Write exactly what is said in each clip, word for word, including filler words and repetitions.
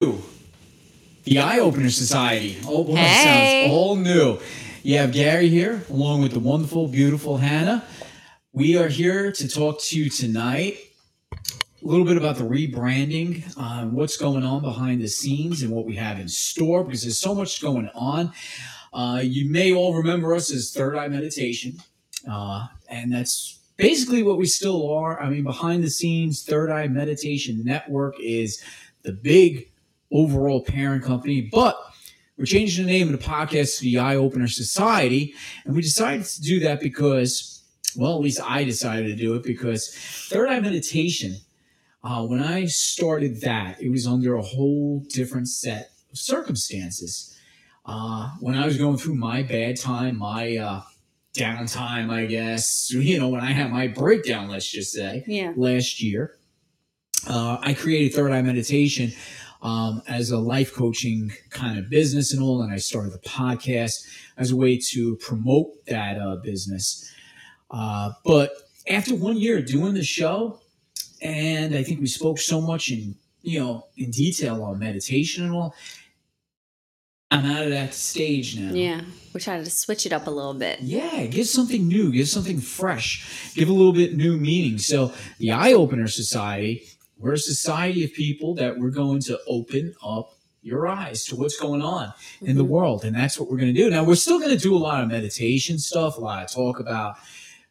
The Eye Opener Society. Oh, boy, hey. Sounds all new. You have Gary here, along with the wonderful, beautiful Hannah. We are here to talk to you tonight a little bit about the rebranding, um, what's going on behind the scenes and what we have in store, because there's so much going on. Uh, you may all remember us as Third Eye Meditation, uh, and that's basically what we still are. I mean, behind the scenes, Third Eye Meditation Network is the big overall parent company, but we're changing the name of the podcast to the Eye Opener Society, and we decided to do that because, well, at least I decided to do it because Third Eye Meditation, uh, when I started that, it was under a whole different set of circumstances. Uh, when I was going through my bad time, my uh, downtime, I guess, you know, when I had my breakdown, let's just say, yeah. last year, uh, I created Third Eye Meditation Um, as a life coaching kind of business and all, and I started the podcast as a way to promote that uh, business. Uh, but after one year doing the show, and I think we spoke so much in, you know, in detail on meditation and all, I'm out of that stage now. Yeah, we're trying to switch it up a little bit. Yeah, give something new, give something fresh, give a little bit new meaning. So the Eye Opener Society, we're a society of people that we're going to open up your eyes to what's going on mm-hmm. in the world. And that's what we're going to do. Now, we're still going to do a lot of meditation stuff, a lot of talk about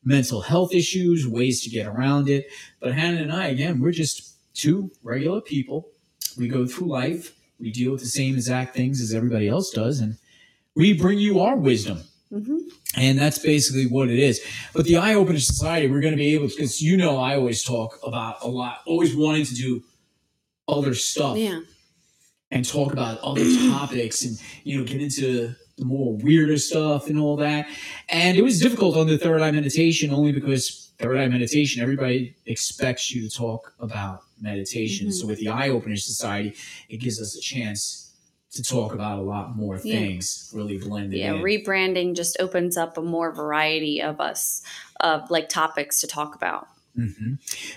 mental health issues, ways to get around it. But Hannah and I, again, we're just two regular people. We go through life. We deal with the same exact things as everybody else does. And we bring you our wisdom. Mm-hmm. And that's basically what it is. But the Eye Opener Society, we're going to be able to, because you know I always talk about a lot, always wanting to do other stuff yeah. and talk about other topics and, you know, get into the more weirder stuff and all that. And it was difficult on the Third Eye Meditation only because Third Eye Meditation, everybody expects you to talk about meditation. Mm-hmm. So with the Eye Opener Society, it gives us a chance to talk about a lot more things, yeah. really blended yeah, in. Yeah, rebranding just opens up a more variety of us, of like topics to talk about. Mm-hmm.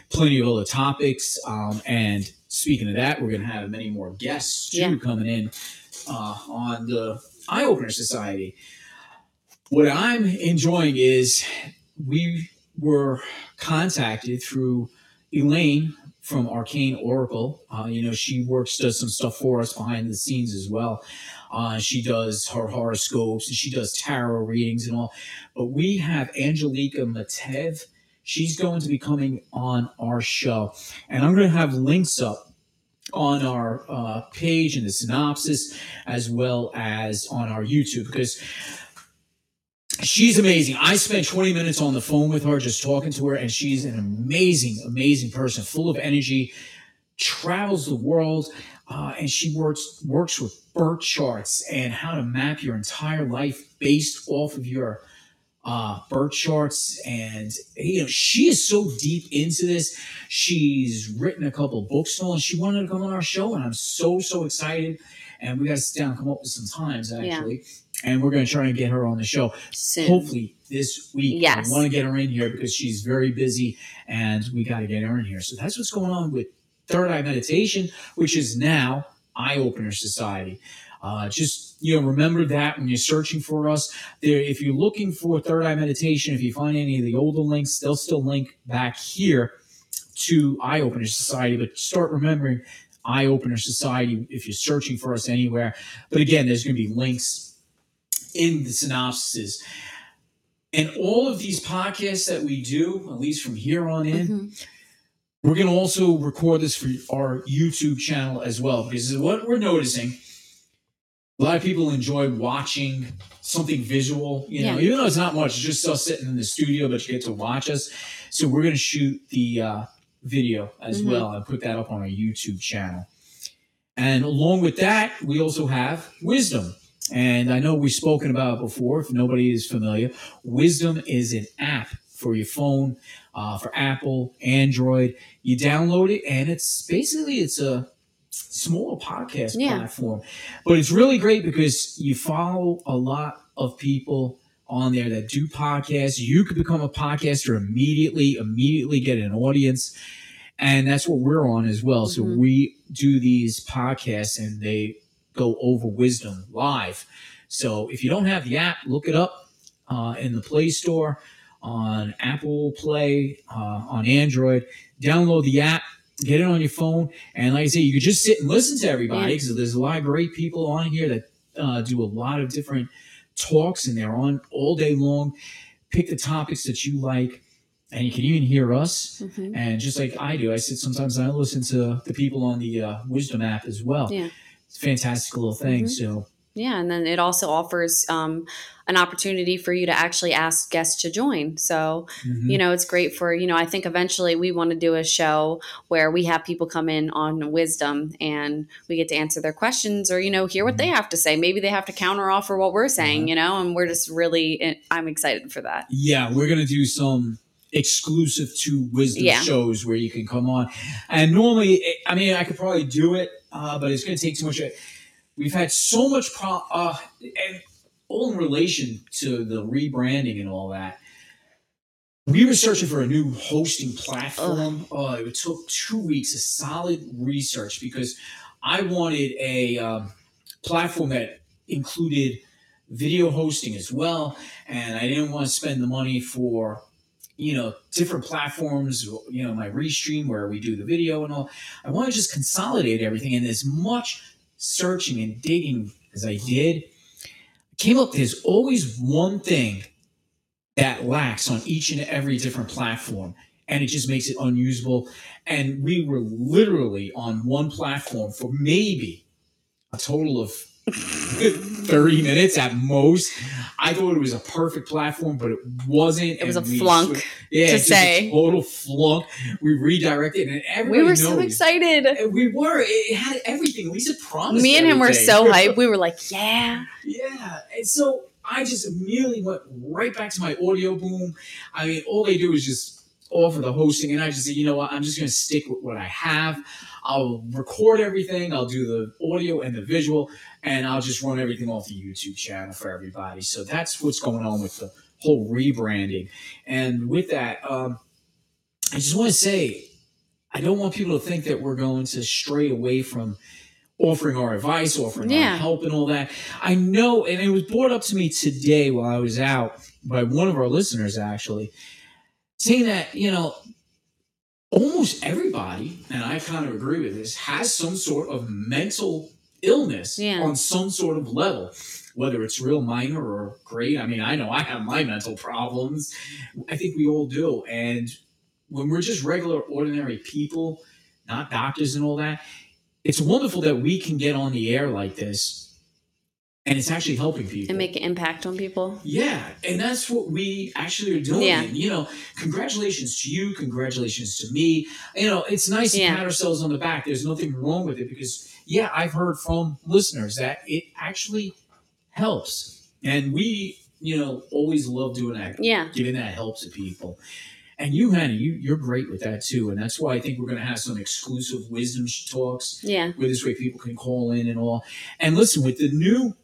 Plenty of other topics. Um, and speaking of that, we're going to have many more guests too yeah. coming in uh, on the Eye Opener Society. What I'm enjoying is we were contacted through Elaine from Arcane Oracle. Uh, you know, she works, does some stuff for us behind the scenes as well. Uh, she does her horoscopes and she does tarot readings and all. But we have Angelika Matev. She's going to be coming on our show. And I'm going to have links up on our uh, page in the synopsis as well as on our YouTube because she's amazing. I spent twenty minutes on the phone with her, just talking to her, and she's an amazing, amazing person, full of energy, travels the world, uh, and she works works with birth charts and how to map your entire life based off of your uh, birth charts. And you know, she is so deep into this. She's written a couple books and all, and she wanted to come on our show, and I'm so, so excited. And we got to sit down and come up with some times, actually. Yeah. And we're going to try and get her on the show soon. Hopefully this week. Yes. I want to get her in here because she's very busy and we got to get her in here. So that's what's going on with Third Eye Meditation, which is now Eye Opener Society. Uh, just, you know, remember that when you're searching for us. There, if you're looking for Third Eye Meditation, if you find any of the older links, they'll still link back here to Eye Opener Society. But start remembering Eye Opener Society if you're searching for us anywhere. But again, there's going to be links in the synopsis. And all of these podcasts that we do, at least from here on in, mm-hmm. we're going to also record this for our YouTube channel as well. Because what we're noticing, a lot of people enjoy watching something visual. You know, yeah. even though it's not much, it's just us sitting in the studio, but you get to watch us. So we're going to shoot the uh, video as mm-hmm. well and put that up on our YouTube channel. And along with that, we also have Wisdom. And I know we've spoken about it before, if nobody is familiar. Wisdom is an app for your phone, uh, for Apple, Android. You download it, and it's basically it's a small podcast yeah. platform. But it's really great because you follow a lot of people on there that do podcasts. You could become a podcaster immediately, immediately get an audience. And that's what we're on as well. Mm-hmm. So we do these podcasts and they go over Wisdom live. So if you don't have the app, look it up uh, in the Play Store, on Apple Play, uh, on Android. Download the app, get it on your phone. And like I say, you can just sit and listen to everybody because there's a lot of great people on here that uh, do a lot of different talks, and they're on all day long. Pick the topics that you like. And you can even hear us. Mm-hmm. And just like I do, I sit sometimes and I listen to the people on the uh, Wisdom app as well. Yeah. It's a fantastic little thing. Mm-hmm. So yeah. And then it also offers um, an opportunity for you to actually ask guests to join. So, mm-hmm. you know, it's great for, you know, I think eventually we want to do a show where we have people come in on Wisdom and we get to answer their questions or, you know, hear what mm-hmm. they have to say. Maybe they have to counter offer what we're saying, yeah. you know, and we're just really, I'm excited for that. Yeah. We're going to do some exclusive to Wisdom yeah. shows where you can come on. And normally, I mean, I could probably do it, uh, but it's going to take too much. We've had so much pro- uh, and all in relation to the rebranding and all that. We were searching for a new hosting platform. Oh, it took two weeks of solid research because I wanted a um, platform that included video hosting as well. And I didn't want to spend the money for, you know, different platforms, you know, my Restream where we do the video and all. I want to just consolidate everything, and as much searching and digging as I did, I came up, there's always one thing that lacks on each and every different platform, and it just makes it unusable. And we were literally on one platform for maybe a total of thirty minutes at most. I thought it was a perfect platform, but it wasn't. It was and a flunk. Sw- yeah, to say a total flunk. We redirected, and everybody we were knows. so excited. We were. It had everything. We said promise. Me and him were so hyped. We were like, yeah, yeah. And so I just immediately went right back to my Audioboom. I mean, all they do is just offer the hosting, and I just said, you know what? I'm just going to stick with what I have. I'll record everything. I'll do the audio and the visual, and I'll just run everything off the YouTube channel for everybody. So that's what's going on with the whole rebranding. And with that, um, I just want to say, I don't want people to think that we're going to stray away from offering our advice, offering yeah. our help and all that. I know, and it was brought up to me today while I was out by one of our listeners, actually, saying that, you know, almost everybody, and I kind of agree with this, has some sort of mental illness yeah. on some sort of level, whether it's real minor or great. I mean, I know I have my mental problems. I think we all do. And when we're just regular, ordinary people, not doctors and all that, it's wonderful that we can get on the air like this, and it's actually helping people. And make an impact on people. Yeah. And that's what we actually are doing. Yeah. And, you know, congratulations to you. Congratulations to me. You know, it's nice yeah. to pat ourselves on the back. There's nothing wrong with it because, yeah, I've heard from listeners that it actually helps. And we, you know, always love doing that. Yeah. Giving that help to people. And you, Hannah, you, you're great with that too. And that's why I think we're going to have some exclusive Wisdom talks. Yeah. Where this way people can call in and all. And listen, with the new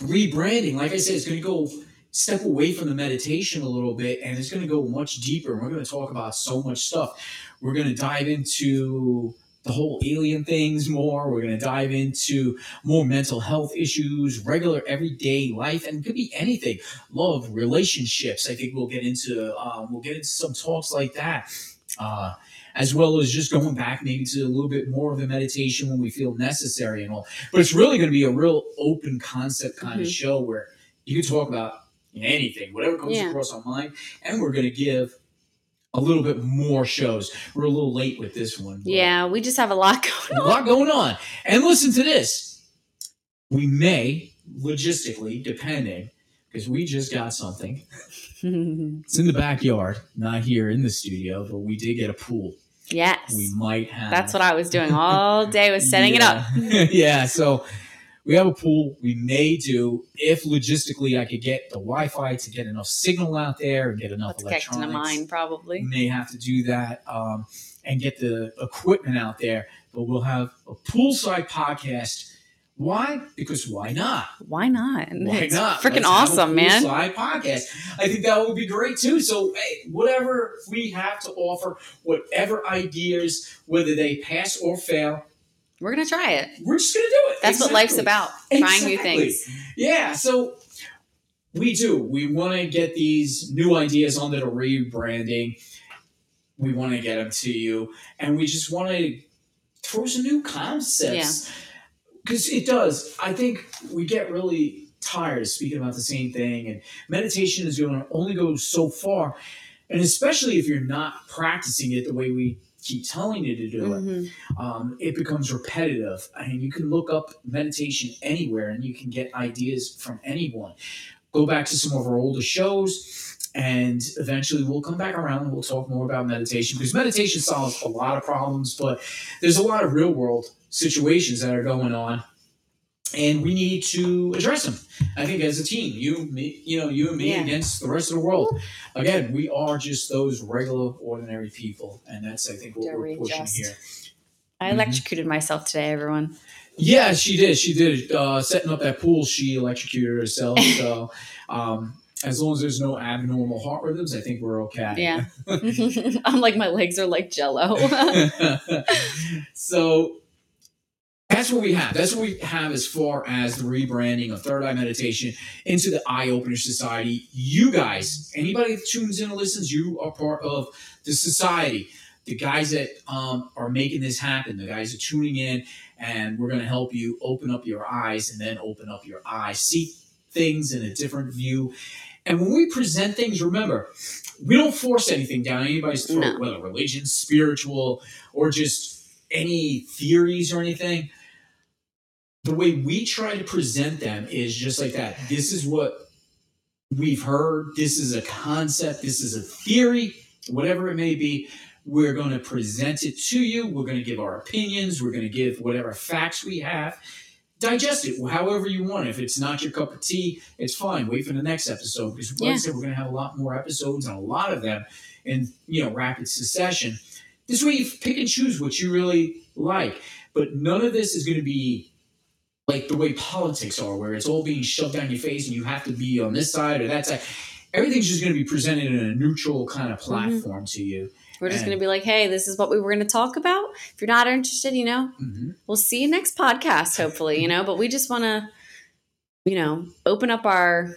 rebranding, like I said, it's going to go step away from the meditation a little bit, and it's going to go much deeper. We're going to talk about so much stuff. We're going to dive into the whole alien things more. We're going to dive into more mental health issues, regular everyday life, and it could be anything. Love, relationships. I think we'll get into um, we'll get into some talks like that, uh, as well as just going back maybe to a little bit more of a meditation when we feel necessary and all. But it's really going to be a real open concept kind mm-hmm. of show where you can talk about anything, whatever comes yeah. across our mind, and we're going to give a little bit more shows. We're a little late with this one. Yeah, we just have a lot going on. A lot going on. And listen to this. We may, logistically, depending, because we just got something. It's in the backyard, not here in the studio, but we did get a pool. Yes. We might have. That's what I was doing all day, was setting yeah. it up. yeah, so we have a pool. We may do, if logistically I could get the Wi-Fi to get enough signal out there and get enough Let's electronics. Let's get to mine, probably. We may have to do that um, and get the equipment out there. But we'll have a poolside podcast. Why? Because why not? Why not? Why it's not? Freaking awesome, man. Poolside podcast. I think that would be great, too. So, hey, whatever we have to offer, whatever ideas, whether they pass or fail, We're going to try it. We're just going to do it. That's exactly what life's about. Exactly. Trying new things. Yeah. So we do. We want to get these new ideas on that are rebranding. We want to get them to you. And we just want to throw some new concepts. Because yeah. it does. I think we get really tired of speaking about the same thing. And meditation is going to only go so far. And especially if you're not practicing it the way we keep telling you to do mm-hmm. it, um, it becomes repetitive. I mean, you can look up meditation anywhere and you can get ideas from anyone. Go back to some of our older shows and eventually we'll come back around and we'll talk more about meditation, because meditation solves a lot of problems, but there's a lot of real world situations that are going on and we need to address them. I think as a team, you, me, you know, you and me yeah. against the rest of the world. Again, we are just those regular, ordinary people, and that's, I think, what They're we're pushing just. here. I electrocuted mm-hmm. myself today, everyone. Yeah, she did. She did. Uh, setting up that pool, she electrocuted herself. So um, as long as there's no abnormal heart rhythms, I think we're okay. Yeah. I'm like, my legs are like jello. So... That's what we have. That's what we have as far as the rebranding of Third Eye Meditation into the Eye Opener Society. You guys, anybody that tunes in and listens, you are part of the society. The guys that um, are making this happen, the guys that are tuning in, and we're going to help you open up your eyes and then open up your eyes. See things in a different view. And when we present things, remember, we don't force anything down anybody's throat, no. whether religion, spiritual, or just any theories or anything. The way we try to present them is just like that. This is what we've heard. This is a concept. This is a theory, whatever it may be. We're going to present it to you. We're going to give our opinions. We're going to give whatever facts we have. Digest it however you want. If it's not your cup of tea, it's fine. Wait for the next episode, because like I said, we're going to have a lot more episodes, and a lot of them in, you know, rapid succession. This way you pick and choose what you really like. But none of this is going to be like the way politics are, where it's all being shoved down your face and you have to be on this side or that side. Everything's just going to be presented in a neutral kind of platform mm-hmm. to you. We're just and, going to be like, hey, this is what we were going to talk about. If you're not interested, you know, mm-hmm. we'll see you next podcast, hopefully, you know. But we just want to, you know, open up our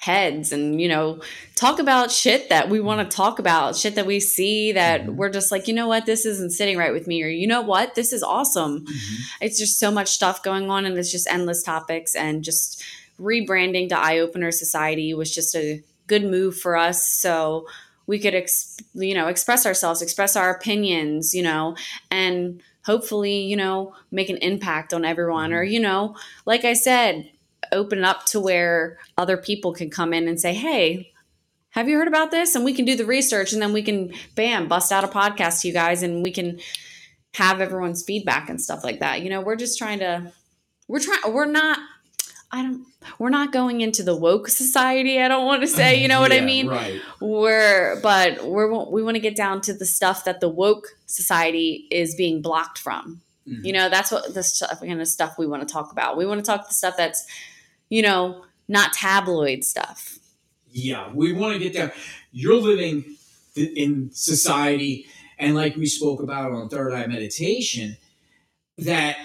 heads and, you know, talk about shit that we want to talk about, shit that we see that mm-hmm. we're just like, you know what, this isn't sitting right with me, or you know what, this is awesome. Mm-hmm. It's just so much stuff going on, and it's just endless topics, and just rebranding to Eye Opener Society was just a good move for us. So we could, ex- you know, express ourselves, express our opinions, you know, and hopefully, you know, make an impact on everyone, or, you know, like I said, open up to where other people can come in and say, hey, have you heard about this? And we can do the research, and then we can, bam, bust out a podcast to you guys, and we can have everyone's feedback and stuff like that. You know, we're just trying to, we're trying, we're not, I don't, we're not going into the woke society. I don't want to say, you know what yeah, I mean? Right. We're, but we're, we want to get down to the stuff that the woke society is being blocked from. Mm-hmm. You know, that's what the kind of stuff we want to talk about. We want to talk the stuff that's, you know, not tabloid stuff. Yeah, we want to get there. You're living th- in society, and like we spoke about on Third Eye Meditation, that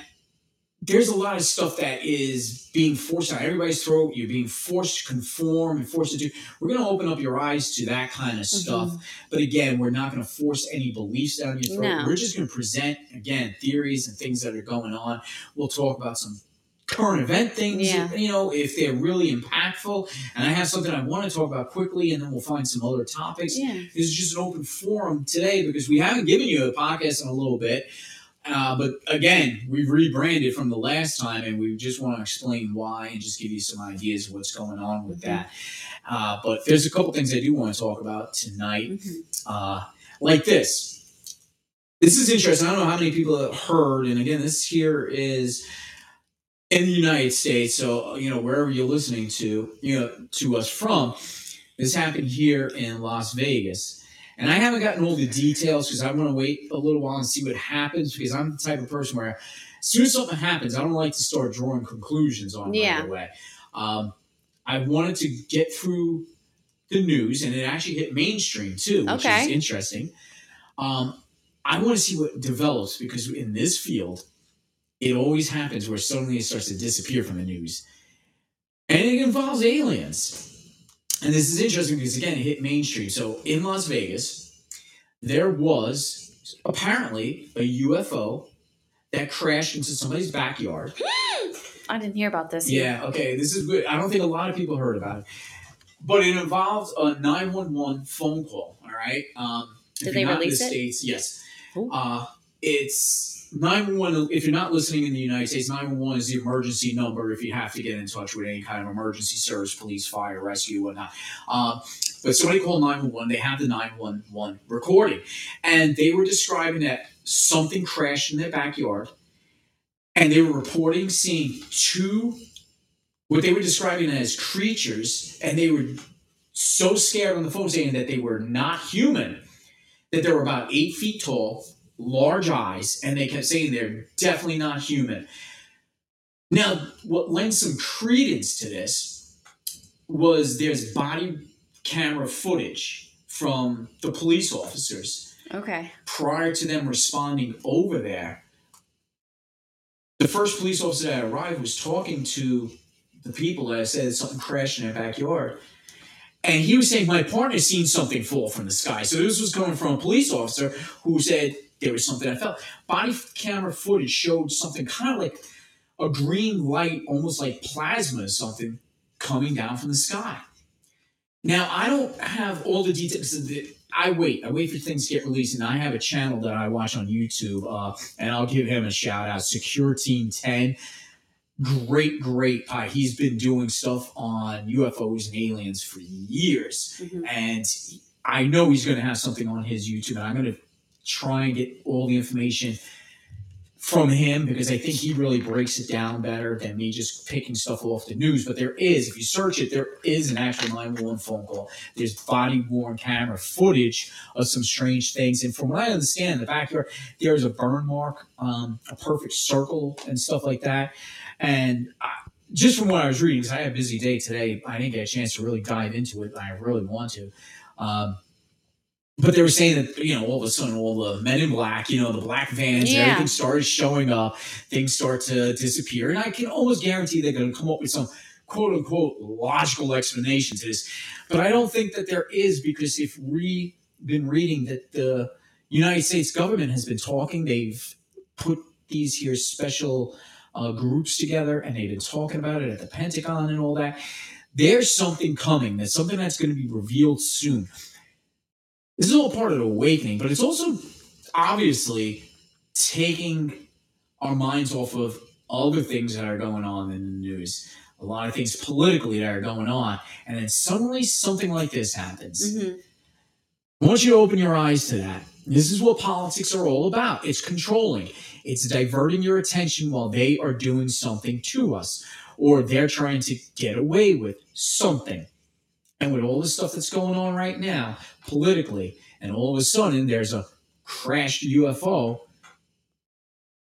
there's a lot of stuff that is being forced on everybody's throat. You're being forced to conform and forced to do. We're going to open up your eyes to that kind of stuff. Mm-hmm. But again, we're not going to force any beliefs down your throat. No. We're just going to present, again, theories and things that are going on. We'll talk about some current event things, yeah. you know, if they're really impactful. And I have something I want to talk about quickly, and then we'll find some other topics. Yeah. This is just an open forum today, because we haven't given you a podcast in a little bit. Uh, but again, we've rebranded from the last time, and we just want to explain why and just give you some ideas of what's going on with mm-hmm. that. Uh, but there's a couple things I do want to talk about tonight, mm-hmm. uh, like this. This is interesting. I don't know how many people have heard. And again, this here is in the United States, so, you know, wherever you're listening to, you know, to us from, this happened here in Las Vegas. And I haven't gotten all the details, because I want to wait a little while and see what happens, because I'm the type of person where as soon as something happens, I don't like to start drawing conclusions on it yeah. right away. Um, I wanted to get through the news, and it actually hit mainstream too, which okay. is interesting. Um, I want to see what develops, because in this field, it always happens where suddenly it starts to disappear from the news. And it involves aliens. And this is interesting because, again, it hit mainstream. So in Las Vegas, there was apparently a U F O that crashed into somebody's backyard. I didn't hear about this. Yeah, okay, this is good. I don't think a lot of people heard about it. But it involved a nine one one phone call, all right? Um, Did they release it? States, yes. Uh, it's nine one one. If you're not listening in the United States, nine one one is the emergency number if you have to get in touch with any kind of emergency service, police, fire, rescue, whatnot. Uh, but somebody called nine one one. They have the nine one one recording. And they were describing that something crashed in their backyard. And they were reporting seeing two, what they were describing as creatures, and they were so scared on the phone saying that they were not human, that they were about eight feet tall, large eyes, and they kept saying they're definitely not human. Now, what lends some credence to this was there's body camera footage from the police officers. Okay. Prior to them responding over there, the first police officer that arrived was talking to the people that said something crashed in their backyard. And he was saying, my partner's seen something fall from the sky. So this was coming from a police officer who said there was something I felt. Body camera footage showed something kind of like a green light, almost like plasma or something, coming down from the sky. Now, I don't have all the details. I wait. I wait for things to get released, and I have a channel that I watch on YouTube, uh, and I'll give him a shout-out, Secure Team ten. Great, great guy. He's been doing stuff on U F Os and aliens for years, mm-hmm. and I know he's going to have something on his YouTube, and I'm going to try and get all the information from him because I think he really breaks it down better than me just picking stuff off the news. But there is, if you search it, there is an actual nine one one phone call. There's body-worn camera footage of some strange things. And from what I understand, in the backyard, there's a burn mark, um, a perfect circle and stuff like that. And I, just from what I was reading, because I had a busy day today, I didn't get a chance to really dive into it. I really want to. Um, But they were saying that, you know, all of a sudden, all the men in black, you know, the black vans, yeah. everything started showing up. Things start to disappear. And I can almost guarantee they're going to come up with some quote unquote logical explanation to this. But I don't think that there is, because if we've been reading that the United States government has been talking, they've put these here special uh, groups together and they've been talking about it at the Pentagon and all that. There's something coming. There's something that's going to be revealed soon. This is all part of the awakening, but it's also obviously taking our minds off of other things that are going on in the news, a lot of things politically that are going on, and then suddenly something like this happens. Mm-hmm. I want you to open your eyes to that. This is what politics are all about. It's controlling. It's diverting your attention while they are doing something to us, or they're trying to get away with something. And with all the stuff that's going on right now, politically, and all of a sudden there's a crashed U F O,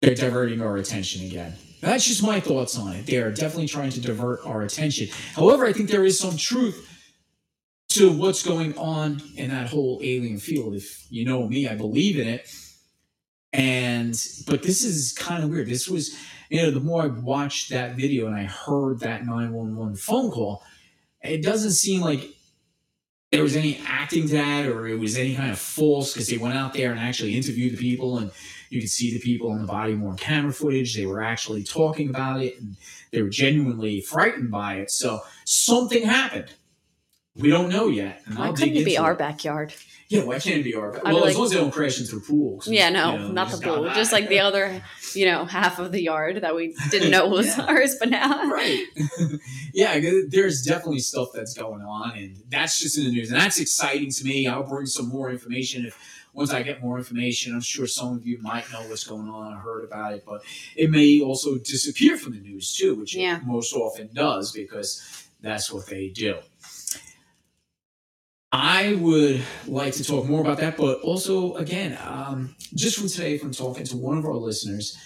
they're diverting our attention again. That's just my thoughts on it. They are definitely trying to divert our attention. However, I think there is some truth to what's going on in that whole alien field. If you know me, I believe in it. And, but this is kind of weird. This was, you know, the more I watched that video and I heard that nine one one phone call, it doesn't seem like there was any acting to that or it was any kind of false, because they went out there and actually interviewed the people and you could see the people on the body-worn camera footage. They were actually talking about it and they were genuinely frightened by it. So something happened. We don't know yet. And why couldn't it be our backyard? Yeah, why can't it be our backyard? Well, like, as long as they don't crash into the pool. Yeah, no, you know, not the pool. Not just like the other, you know, half of the yard that we didn't know was yeah. ours, but now. Right. Yeah, there's definitely stuff that's going on, and that's just in the news. And that's exciting to me. I'll bring some more information. If Once I get more information, I'm sure some of you might know what's going on or heard about it, but it may also disappear from the news too, which yeah. it most often does because that's what they do. I would like to talk more about that, but also, again, um, just from today, from talking to one of our listeners,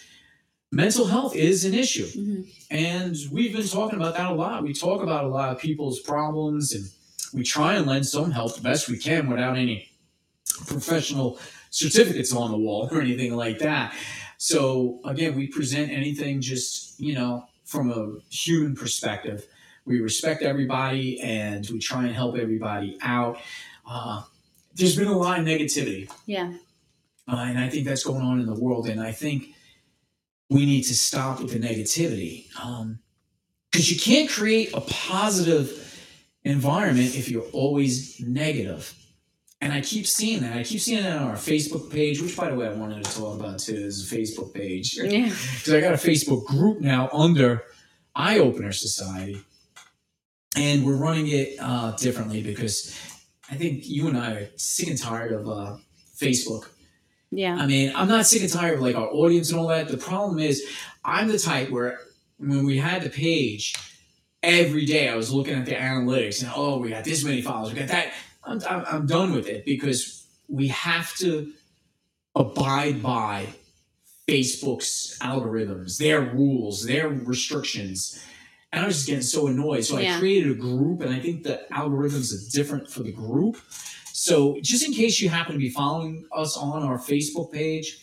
mental health is an issue. Mm-hmm. And we've been talking about that a lot. We talk about a lot of people's problems, and we try and lend some help the best we can without any professional certificates on the wall or anything like that. So again, we present anything just, you know, from a human perspective. We respect everybody and we try and help everybody out. Uh, there's been a lot of negativity. Yeah. Uh, and I think that's going on in the world. And I think we need to stop with the negativity. Um, because you can't create a positive environment if you're always negative. And I keep seeing that. I keep seeing that on our Facebook page, which, by the way, I wanted to talk about, too, is a Facebook page. Yeah. Because I got a Facebook group now under Eye Opener Society. And we're running it uh, differently because I think you and I are sick and tired of uh, Facebook. Yeah. I mean, I'm not sick and tired of, like, our audience and all that. The problem is I'm the type where when we had the page, every day I was looking at the analytics and, oh, we got this many followers, we got that. I'm, I'm, I'm done with it because we have to abide by Facebook's algorithms, their rules, their restrictions. And I was just getting so annoyed. So yeah. I created a group, and I think the algorithms are different for the group. So just in case you happen to be following us on our Facebook page,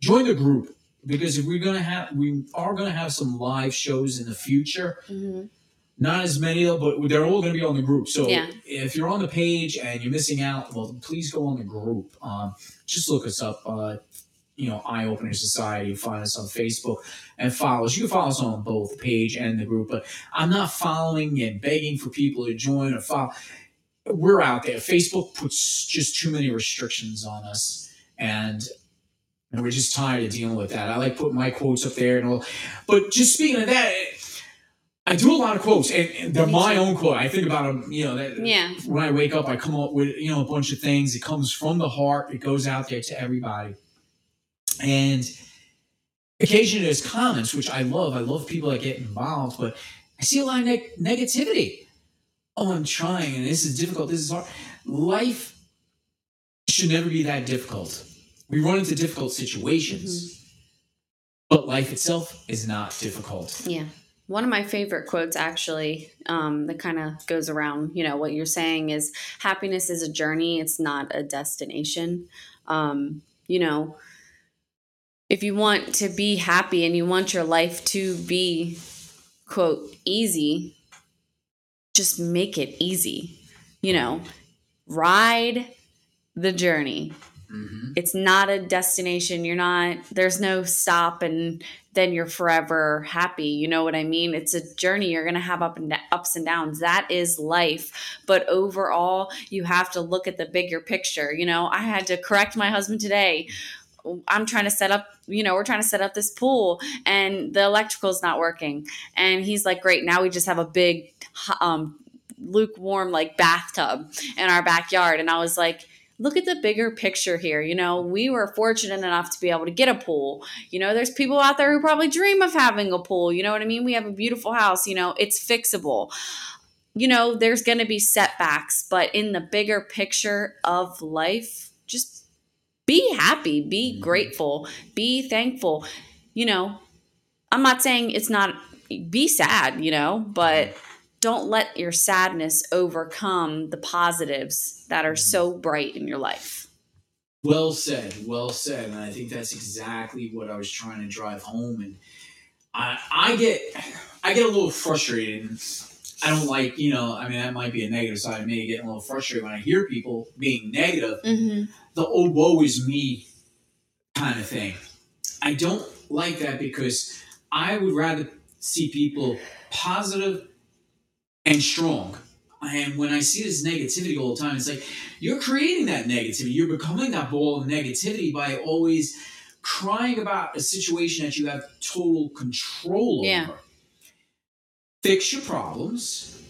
join the group because if we're gonna have, we are gonna have some live shows in the future. Mm-hmm. Not as many, but they're all going to be on the group. So yeah. if you're on the page and you're missing out, well, please go on the group. Um, just look us up, uh, you know, Eye Opener Society. Find us on Facebook and follow us. You can follow us on both page and the group. But I'm not following and begging for people to join or follow. We're out there. Facebook puts just too many restrictions on us. And... and we're just tired of dealing with that. I like putting my quotes up there and all. But just speaking of that... I do a lot of quotes, and, and they're my own quote. I think about them, you know, that, yeah. when I wake up, I come up with, you know, a bunch of things. It comes from the heart. It goes out there to everybody. And occasionally there's comments, which I love. I love people that get involved, but I see a lot of ne- negativity. Oh, I'm trying, and this is difficult. This is hard. Life should never be that difficult. We run into difficult situations, mm-hmm. but life itself is not difficult. Yeah. One of my favorite quotes, actually, um, that kind of goes around, you know, what you're saying is happiness is a journey. It's not a destination. Um, you know, if you want to be happy and you want your life to be, quote, easy, just make it easy. You know, ride the journey. Mm-hmm. It's not a destination. You're not, there's no stop and then you're forever happy. You know what I mean? It's a journey. You're going to have up and da- ups and downs. That is life. But overall, you have to look at the bigger picture. You know, I had to correct my husband today. I'm trying to set up, you know, we're trying to set up this pool and the electrical's not working. And he's like, great. Now we just have a big, um, lukewarm, like bathtub in our backyard. And I was like, look at the bigger picture here. You know, we were fortunate enough to be able to get a pool. You know, there's people out there who probably dream of having a pool. You know what I mean? We have a beautiful house. You know, it's fixable. You know, there's going to be setbacks, but in the bigger picture of life, just be happy, be grateful, be thankful. You know, I'm not saying it's not, be sad, you know, but don't let your sadness overcome the positives that are so bright in your life. Well said, well said. And I think that's exactly what I was trying to drive home. And I, I get, I get a little frustrated. I don't like, you know, I mean, that might be a negative side of me, getting a little frustrated when I hear people being negative. Mm-hmm. The old woe is me kind of thing. I don't like that because I would rather see people positive and strong. And when I see this negativity all the time, it's like, you're creating that negativity. You're becoming that ball of negativity by always crying about a situation that you have total control over. Yeah. Fix your problems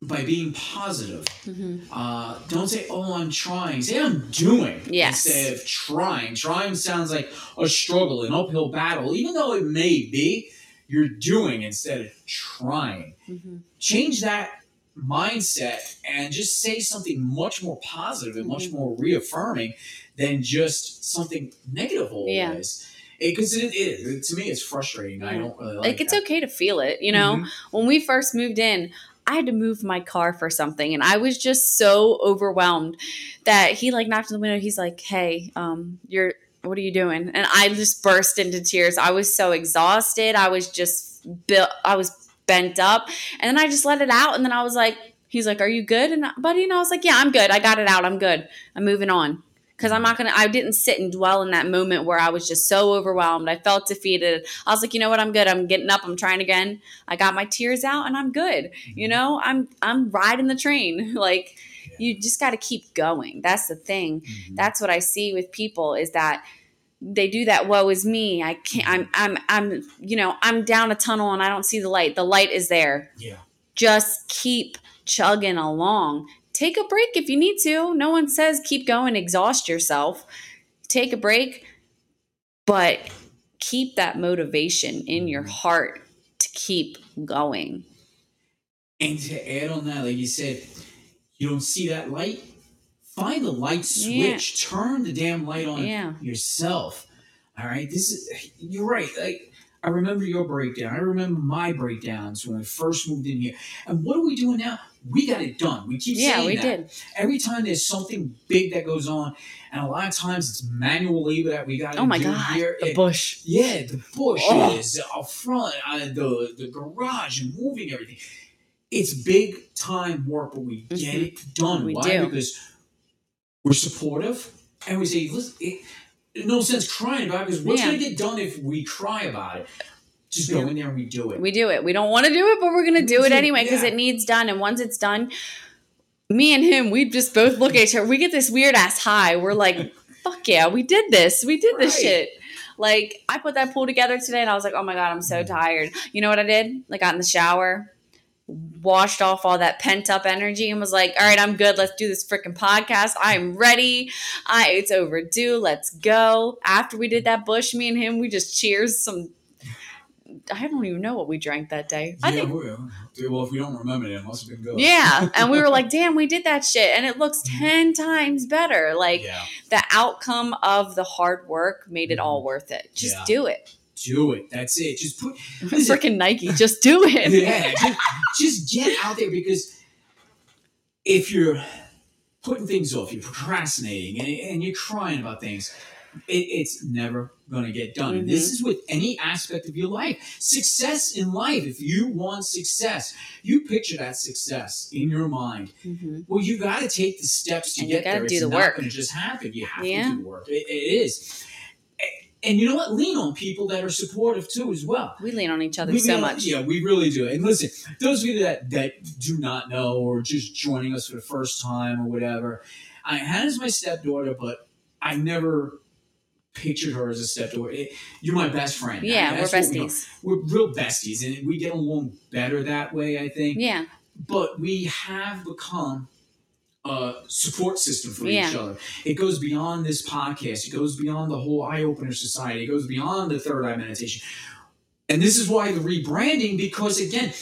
by being positive. Mm-hmm. Uh, don't say, oh, I'm trying. Say, I'm doing. Yes. Instead of trying. Trying sounds like a struggle, an uphill battle. Even though it may be, you're doing instead of trying. Mm-hmm. Change that mindset and just say something much more positive and much mm-hmm. more reaffirming than just something negative always. Because yeah. it, it, it to me, it's frustrating. Yeah. I don't really like, like it's that. Okay to feel it. You know, mm-hmm. when we first moved in, I had to move my car for something, and I was just so overwhelmed that he like knocked on the window. He's like, "Hey, um, you're." what are you doing? And I just burst into tears. I was so exhausted. I was just built. I was bent up. And then I just let it out. And then I was like, he's like, are you good? And buddy, and I was like, yeah, I'm good. I got it out. I'm good. I'm moving on. Because I'm not going to, I didn't sit and dwell in that moment where I was just so overwhelmed. I felt defeated. I was like, you know what? I'm good. I'm getting up. I'm trying again. I got my tears out and I'm good. You know, I'm, I'm riding the train. Like, yeah. You just got to keep going. That's the thing. Mm-hmm. That's what I see with people is that they do that. Woe is me. I can't, I'm, I'm, I'm, you know, I'm down a tunnel and I don't see the light. The light is there. Yeah. Just keep chugging along. Take a break if you need to. No one says keep going, exhaust yourself. Take a break, but keep that motivation in your heart to keep going. And to add on that, like you said, you don't see that light? Find the light switch. Yeah. Turn the damn light on yeah. yourself. All right? This is, you're right. Like, I remember your breakdown. I remember my breakdowns when I first moved in here. And what are we doing now? We got it done. We keep yeah, saying we that. Did. Every time there's something big that goes on, and a lot of times it's manual labor that we got to oh my do God, here. The it, bush. Yeah, the bush oh. is up front, uh, the, the garage and moving everything. It's big time work, but we mm-hmm. get it done. We Why? Do. Because we're supportive, and we say, listen, it, no sense crying about it, because what's yeah. going to get done if we cry about it? Just go in there and we do it. We do it. We don't want to do it, but we're going to do it anyway because yeah. it needs done. And once it's done, me and him, we just both look at each other. We get this weird ass high. We're like, fuck yeah, we did this. We did right. this shit. Like, I put that pool together today and I was like, oh my God, I'm so tired. You know what I did? I got in the shower, washed off all that pent up energy and was like, all right, I'm good. Let's do this freaking podcast. I'm ready. I It's overdue. Let's go. After we did that bush, me and him, we just cheers some I don't even know what we drank that day. I yeah, think, we, well, if we don't remember it, it must have been good. Yeah, and we were like, damn, we did that shit, and it looks ten times better. Like, yeah. the outcome of the hard work made it all worth it. Just yeah. do it. Do it. That's it. Just put... Freaking Nike, just do it. Yeah, just, just get out there, because if you're putting things off, you're procrastinating, and, and you're crying about things, it, it's never going to get done. Mm-hmm. And this is with any aspect of your life. Success in life. If you want success, you picture that success in your mind. Mm-hmm. Well, you got to take the steps to and get you there. Do it's the not going to just happen. You have yeah. to do the work. It, it is. And you know what? Lean on people that are supportive too as well. We lean on each other we so lean, much. Yeah, we really do. And listen, those of you that, that do not know or just joining us for the first time or whatever, I, Hannah's my stepdaughter, but I never... pictured her as a stepdaughter. It, you're my best friend. Yeah, I mean, we're besties. We we're real besties, and we get along better that way, I think. Yeah. But we have become a support system for yeah. each other. It goes beyond this podcast. It goes beyond the whole Eye Opener Society. It goes beyond the Third Eye Meditation. And this is why the rebranding, because, again,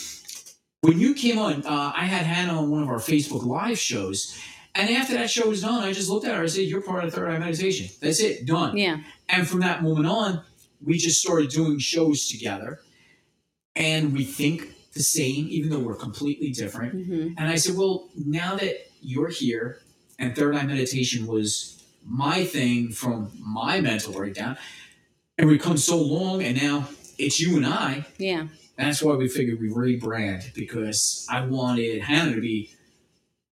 when you came on, uh, I had Hannah on one of our Facebook Live shows. And after that show was done, I just looked at her. I said, you're part of the Third Eye Meditation. That's it. Done. Yeah. And from that moment on, we just started doing shows together. And we think the same, even though we're completely different. Mm-hmm. And I said, well, now that you're here, and Third Eye Meditation was my thing from my mental breakdown, and we've come so long, and now it's you and I. Yeah. That's why we figured we rebrand, because I wanted Hannah to be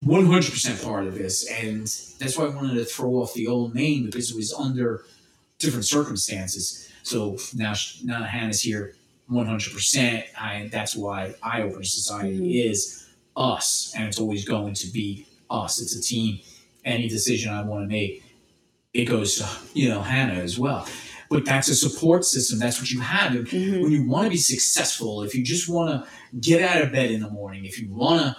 one hundred percent part of this, and that's why I wanted to throw off the old name, because it was under different circumstances. So now, now that Hannah's here one hundred percent, I, that's why Eye Opener Society mm-hmm. is us, and it's always going to be us. It's a team. Any decision I want to make, it goes to, you know, Hannah as well. But that's a support system. That's what you have. Mm-hmm. When you want to be successful, if you just want to get out of bed in the morning, if you want to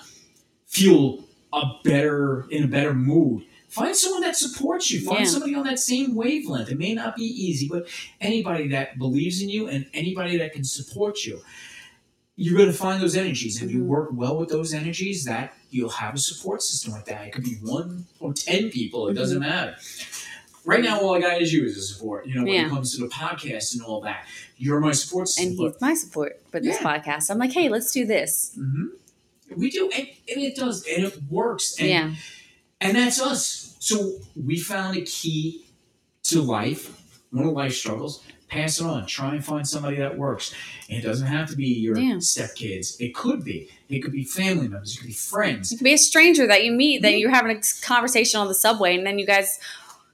feel... a better in a better mood. Find someone that supports you. Find yeah. somebody on that same wavelength. It may not be easy, but anybody that believes in you and anybody that can support you, you're going to find those energies. And if you work well with those energies, that you'll have a support system like that. It could be one or ten people. It mm-hmm. doesn't matter. Right now, all I got is you as a support. You know, when yeah. it comes to the podcast and all that, you're my support system. And he's my support for this yeah. podcast. I'm like, hey, let's do this. Mm-hmm. We do, and, and it does, and it works, and, yeah. and that's us. So we found a key to life one of the life struggles, pass it on. Try and find somebody that works. And it doesn't have to be your yeah. stepkids. It could be. It could be family members. It could be friends. It could be a stranger that you meet, mm-hmm. that you're having a conversation on the subway, and then you guys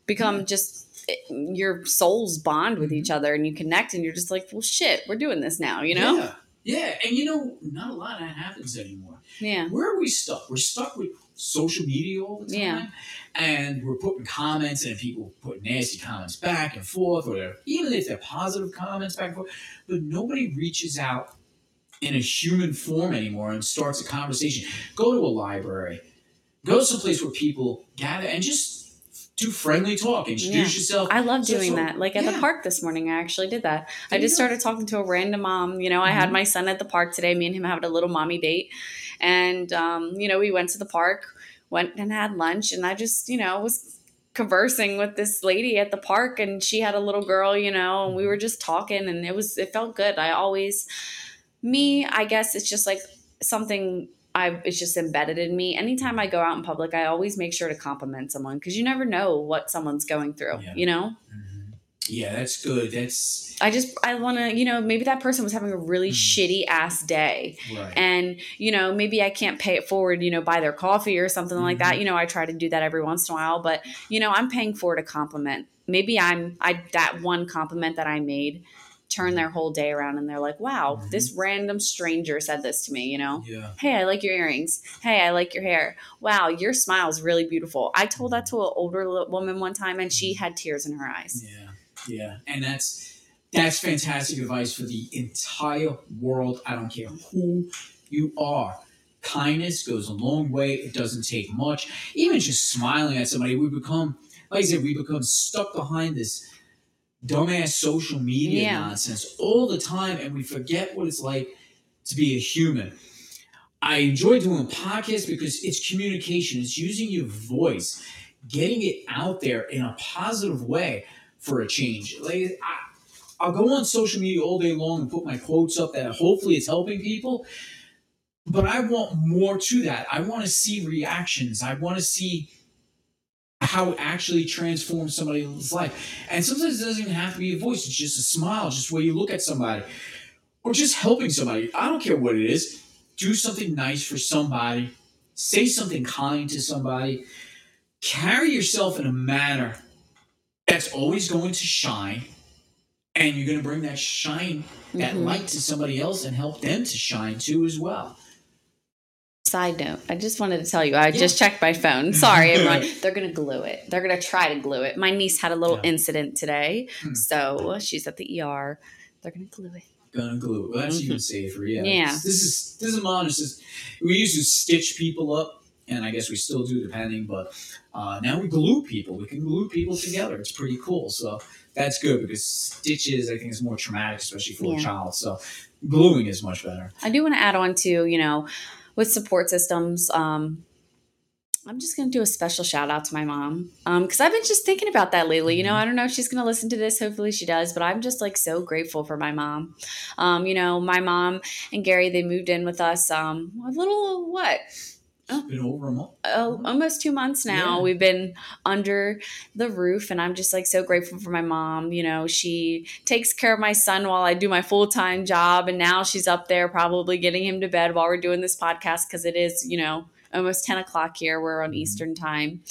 become yeah. just your souls bond with each other, and you connect, and you're just like, well, shit, we're doing this now, you know? Yeah. Yeah, and you know, not a lot of that happens anymore. Yeah. Where are we stuck? We're stuck with social media all the time. Yeah. And we're putting comments, and people put nasty comments back and forth, or they're, even if they're positive comments back and forth. But nobody reaches out in a human form anymore and starts a conversation. Go to a library. Go to some place where people gather and just do friendly talk. Introduce yeah. yourself. I love doing so, so, that. Like at yeah. the park this morning, I actually did that. There I just started talking to a random mom. You know, I mm-hmm. had my son at the park today. Me and him had a little mommy date. And, um, you know, we went to the park, went and had lunch. And I just, you know, was conversing with this lady at the park. And she had a little girl, you know, and we were just talking. And it was, it felt good. I always, me, I guess it's just like something I've, it's just embedded in me. Anytime I go out in public, I always make sure to compliment someone, because you never know what someone's going through, yeah. you know? Mm-hmm. Yeah, that's good. That's, I just, I want to, you know, maybe that person was having a really mm-hmm. shitty ass day, right. and, you know, maybe I can't pay it forward, you know, buy their coffee or something mm-hmm. like that. You know, I try to do that every once in a while, but you know, I'm paying forward a compliment. Maybe I'm, I, that one compliment that I made turn their whole day around, and they're like, wow, mm-hmm. this random stranger said this to me, you know? Yeah. Hey, I like your earrings. Hey, I like your hair. Wow, your smile is really beautiful. I told that to an older woman one time, and she had tears in her eyes. Yeah, yeah. And that's that's fantastic advice for the entire world. I don't care who you are. Kindness goes a long way. It doesn't take much. Even just smiling at somebody, we become, like I said, we become stuck behind this dumbass social media yeah. nonsense all the time, and we forget what it's like to be a human. I enjoy doing podcasts because it's communication. It's using your voice, getting it out there in a positive way for a change. Like, I, I'll go on social media all day long and put my quotes up that hopefully it's helping people, but I want more to that. I want to see reactions. I want to see how it actually transforms somebody's life. And sometimes it doesn't even have to be a voice. It's just a smile, just where you look at somebody, or just helping somebody. I don't care what it is. Do something nice for somebody. Say something kind to somebody. Carry yourself in a manner that's always going to shine. And you're going to bring that shine, mm-hmm. that light to somebody else, and help them to shine too as well. Side note, I just wanted to tell you, I yeah. just checked my phone. Sorry, everyone. They're going to glue it. They're going to try to glue it. My niece had a little yeah. incident today, hmm. so she's at the E R. They're going to glue it. Going to glue it. Well, that's mm-hmm. even safer, yeah. yeah. This is this is modern. We used to stitch people up, and I guess we still do depending, but uh, now we glue people. We can glue people together. It's pretty cool, so that's good, because stitches, I think, is more traumatic, especially for yeah. a child, so gluing is much better. I do want to add on to, you know, with support systems, um, I'm just going to do a special shout out to my mom, because um, I've been just thinking about that lately. You know, I don't know if she's going to listen to this. Hopefully she does. But I'm just like so grateful for my mom. Um, you know, my mom and Gary, they moved in with us um, a little what? Oh, it's been over a month. Oh, almost two months now. Yeah. We've been under the roof, and I'm just like so grateful for my mom. You know, she takes care of my son while I do my full-time job, and now she's up there probably getting him to bed while we're doing this podcast, because it is, you know, almost ten o'clock here. We're on Eastern time.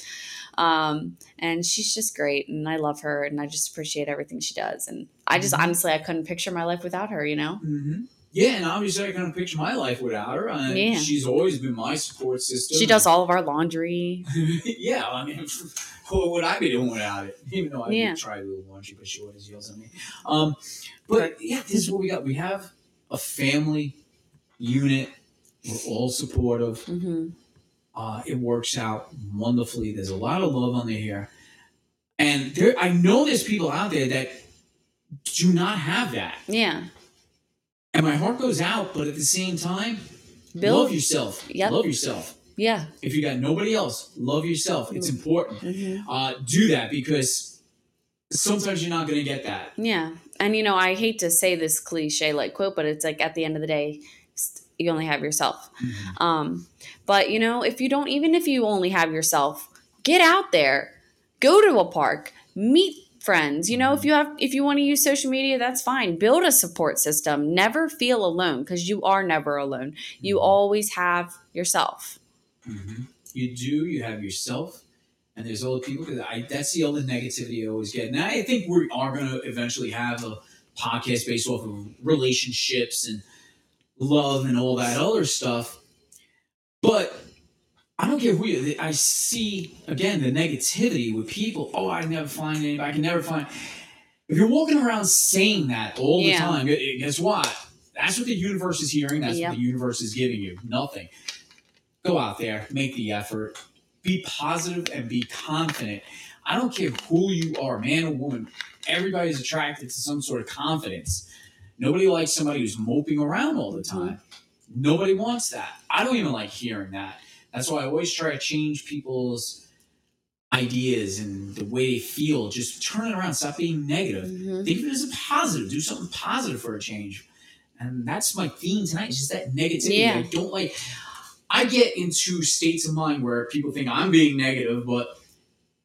Um, and she's just great, and I love her, and I just appreciate everything she does. And I just mm-hmm. honestly, I couldn't picture my life without her, you know? Mm-hmm. Yeah, and obviously I can't picture my life without her. I mean, yeah. She's always been my support system. She does all of our laundry. yeah, I mean, what would I be doing without it? Even though I yeah. did try to do laundry, but she always yells at me. Um, but yeah, this is what we got. We have a family unit. We're all supportive. Mm-hmm. Uh, it works out wonderfully. There's a lot of love on the air. And there, I know there's people out there that do not have that. Yeah. And my heart goes out, but at the same time, Build. love yourself. Yep. Love yourself. Yeah. If you got nobody else, love yourself. It's important. Mm-hmm. Uh, do that, because sometimes you're not going to get that. Yeah. And, you know, I hate to say this cliche like quote, but it's like at the end of the day, you only have yourself. Mm-hmm. Um, but, you know, if you don't, even if you only have yourself, get out there, go to a park, meet friends. You know, if you have, if you want to use social media, that's fine. Build a support system. Never feel alone, because you are never alone. Mm-hmm. You always have yourself. Mm-hmm. You do. You have yourself. And there's all the people. Cause I, that's the only negativity I always get. And I think we are going to eventually have a podcast based off of relationships and love and all that other stuff. But I don't care who you I see, again, the negativity with people. Oh, I can never find anybody. I can never find. If you're walking around saying that all yeah. the time, guess what? That's what the universe is hearing. That's yep. what the universe is giving you. Nothing. Go out there. Make the effort. Be positive and be confident. I don't care who you are, man or woman. Everybody's attracted to some sort of confidence. Nobody likes somebody who's moping around all the time. Nobody wants that. I don't even like hearing that. That's why I always try to change people's ideas and the way they feel. Just turn it around. Stop being negative. Mm-hmm. Think of it as a positive. Do something positive for a change. And that's my theme tonight. It's just that negativity. Yeah. I don't like... I get into states of mind where people think I'm being negative, but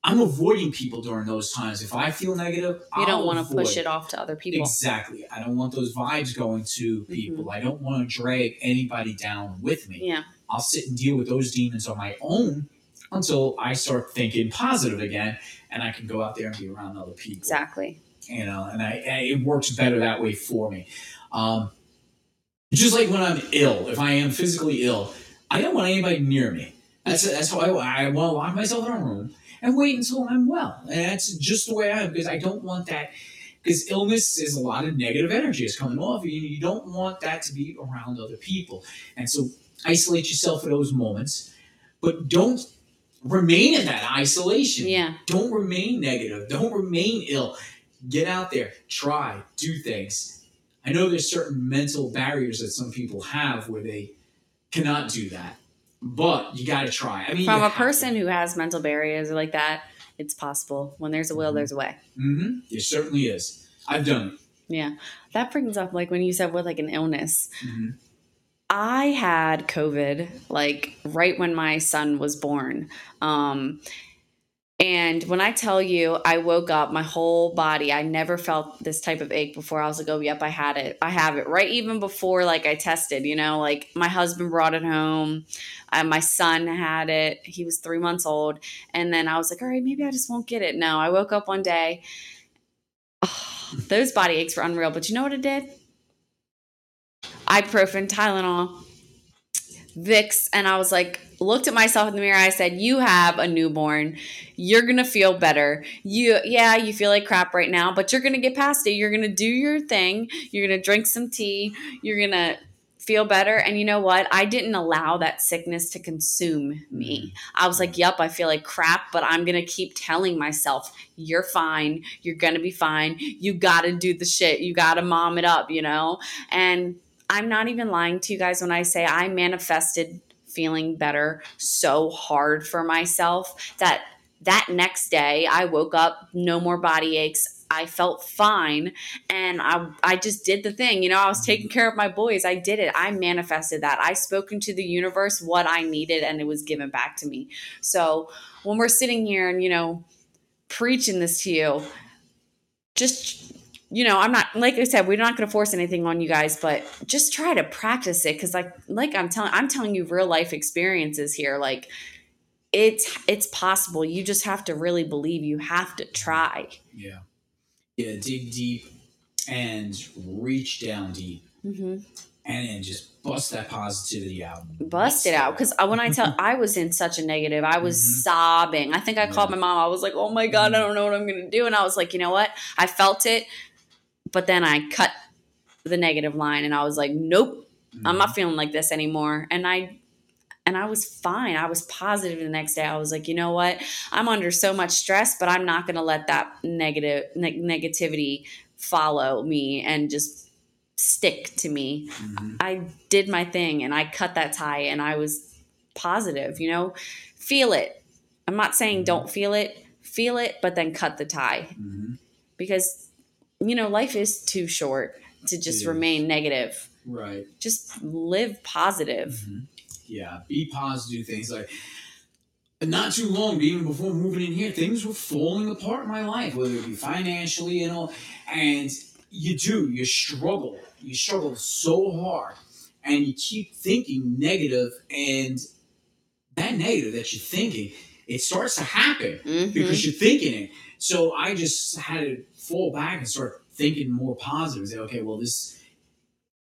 I'm avoiding people during those times. If I feel negative, I You don't I'll want to avoid. push it off to other people. Exactly. I don't want those vibes going to people. Mm-hmm. I don't want to drag anybody down with me. Yeah. I'll sit and deal with those demons on my own until I start thinking positive again, and I can go out there and be around other people. Exactly. You know, and I, I it works better that way for me. Um, just like when I'm ill, if I am physically ill, I don't want anybody near me. That's that's why I, I want to lock myself in a room and wait until I'm well. And that's just the way I am, because I don't want that. Because illness is a lot of negative energy is coming off of you. You don't want that to be around other people. And so isolate yourself for those moments, but don't remain in that isolation. Yeah. Don't remain negative. Don't remain ill. Get out there. Try. Do things. I know there's certain mental barriers that some people have where they cannot do that, but you got to try. I mean, from a person to. who has mental barriers like that, it's possible. When there's a will, mm-hmm. there's a way. Mm-hmm. It certainly is. I've done it. Yeah. That brings up, like when you said with like an illness, mm-hmm. I had COVID like right when my son was born. Um, and when I tell you, I woke up my whole body. I never felt this type of ache before. I was like, oh, yep, I had it. I have it. Right. Even before like I tested, you know, like my husband brought it home. I, my son had it. He was three months old. And then I was like, all right, maybe I just won't get it. No, I woke up one day. Oh, those body aches were unreal. But you know what it did? Ibuprofen, Tylenol, Vicks. And I was like, looked at myself in the mirror. I said, you have a newborn. You're going to feel better. You, yeah, you feel like crap right now, but you're going to get past it. You're going to do your thing. You're going to drink some tea. You're going to feel better. And you know what? I didn't allow that sickness to consume me. I was like, yep, I feel like crap, but I'm going to keep telling myself, you're fine. You're going to be fine. You got to do the shit. You got to mom it up, you know? And I'm not even lying to you guys when I say I manifested feeling better so hard for myself that that next day I woke up, no more body aches. I felt fine. And I, I just did the thing. You know, I was taking care of my boys. I did it. I manifested that. I spoke into the universe what I needed and it was given back to me. So when we're sitting here and, you know, preaching this to you, just you know, I'm not, like I said, we're not going to force anything on you guys, but just try to practice it. Cause like, like I'm telling, I'm telling you real life experiences here. Like it's, it's possible. You just have to really believe. You have to try. Yeah. Yeah. Dig deep and reach down deep mm-hmm. and, and just bust that positivity out. Bust, bust it out. Cause I, when I tell, I was in such a negative, I was mm-hmm. sobbing. I think I called yeah. my mom. I was like, oh my God, mm-hmm. I don't know what I'm going to do. And I was like, you know what? I felt it. But then I cut the negative line and I was like, nope, mm-hmm. I'm not feeling like this anymore. And I and I was fine. I was positive the next day. I was like, you know what? I'm under so much stress, but I'm not going to let that negative ne- negativity follow me and just stick to me. Mm-hmm. I did my thing and I cut that tie and I was positive, you know, feel it. I'm not saying mm-hmm. don't feel it, feel it, but then cut the tie mm-hmm. because you know, life is too short to just remain negative. Right. Just live positive. Mm-hmm. Yeah. Be positive. Things like And not too long, even before moving in here, things were falling apart in my life, whether it be financially and all. And you do, you struggle. You struggle so hard. And you keep thinking negative, and that negative that you're thinking, it starts to happen mm-hmm. because you're thinking it. So I just had to fall back and start thinking more positive. Say, okay, well, this,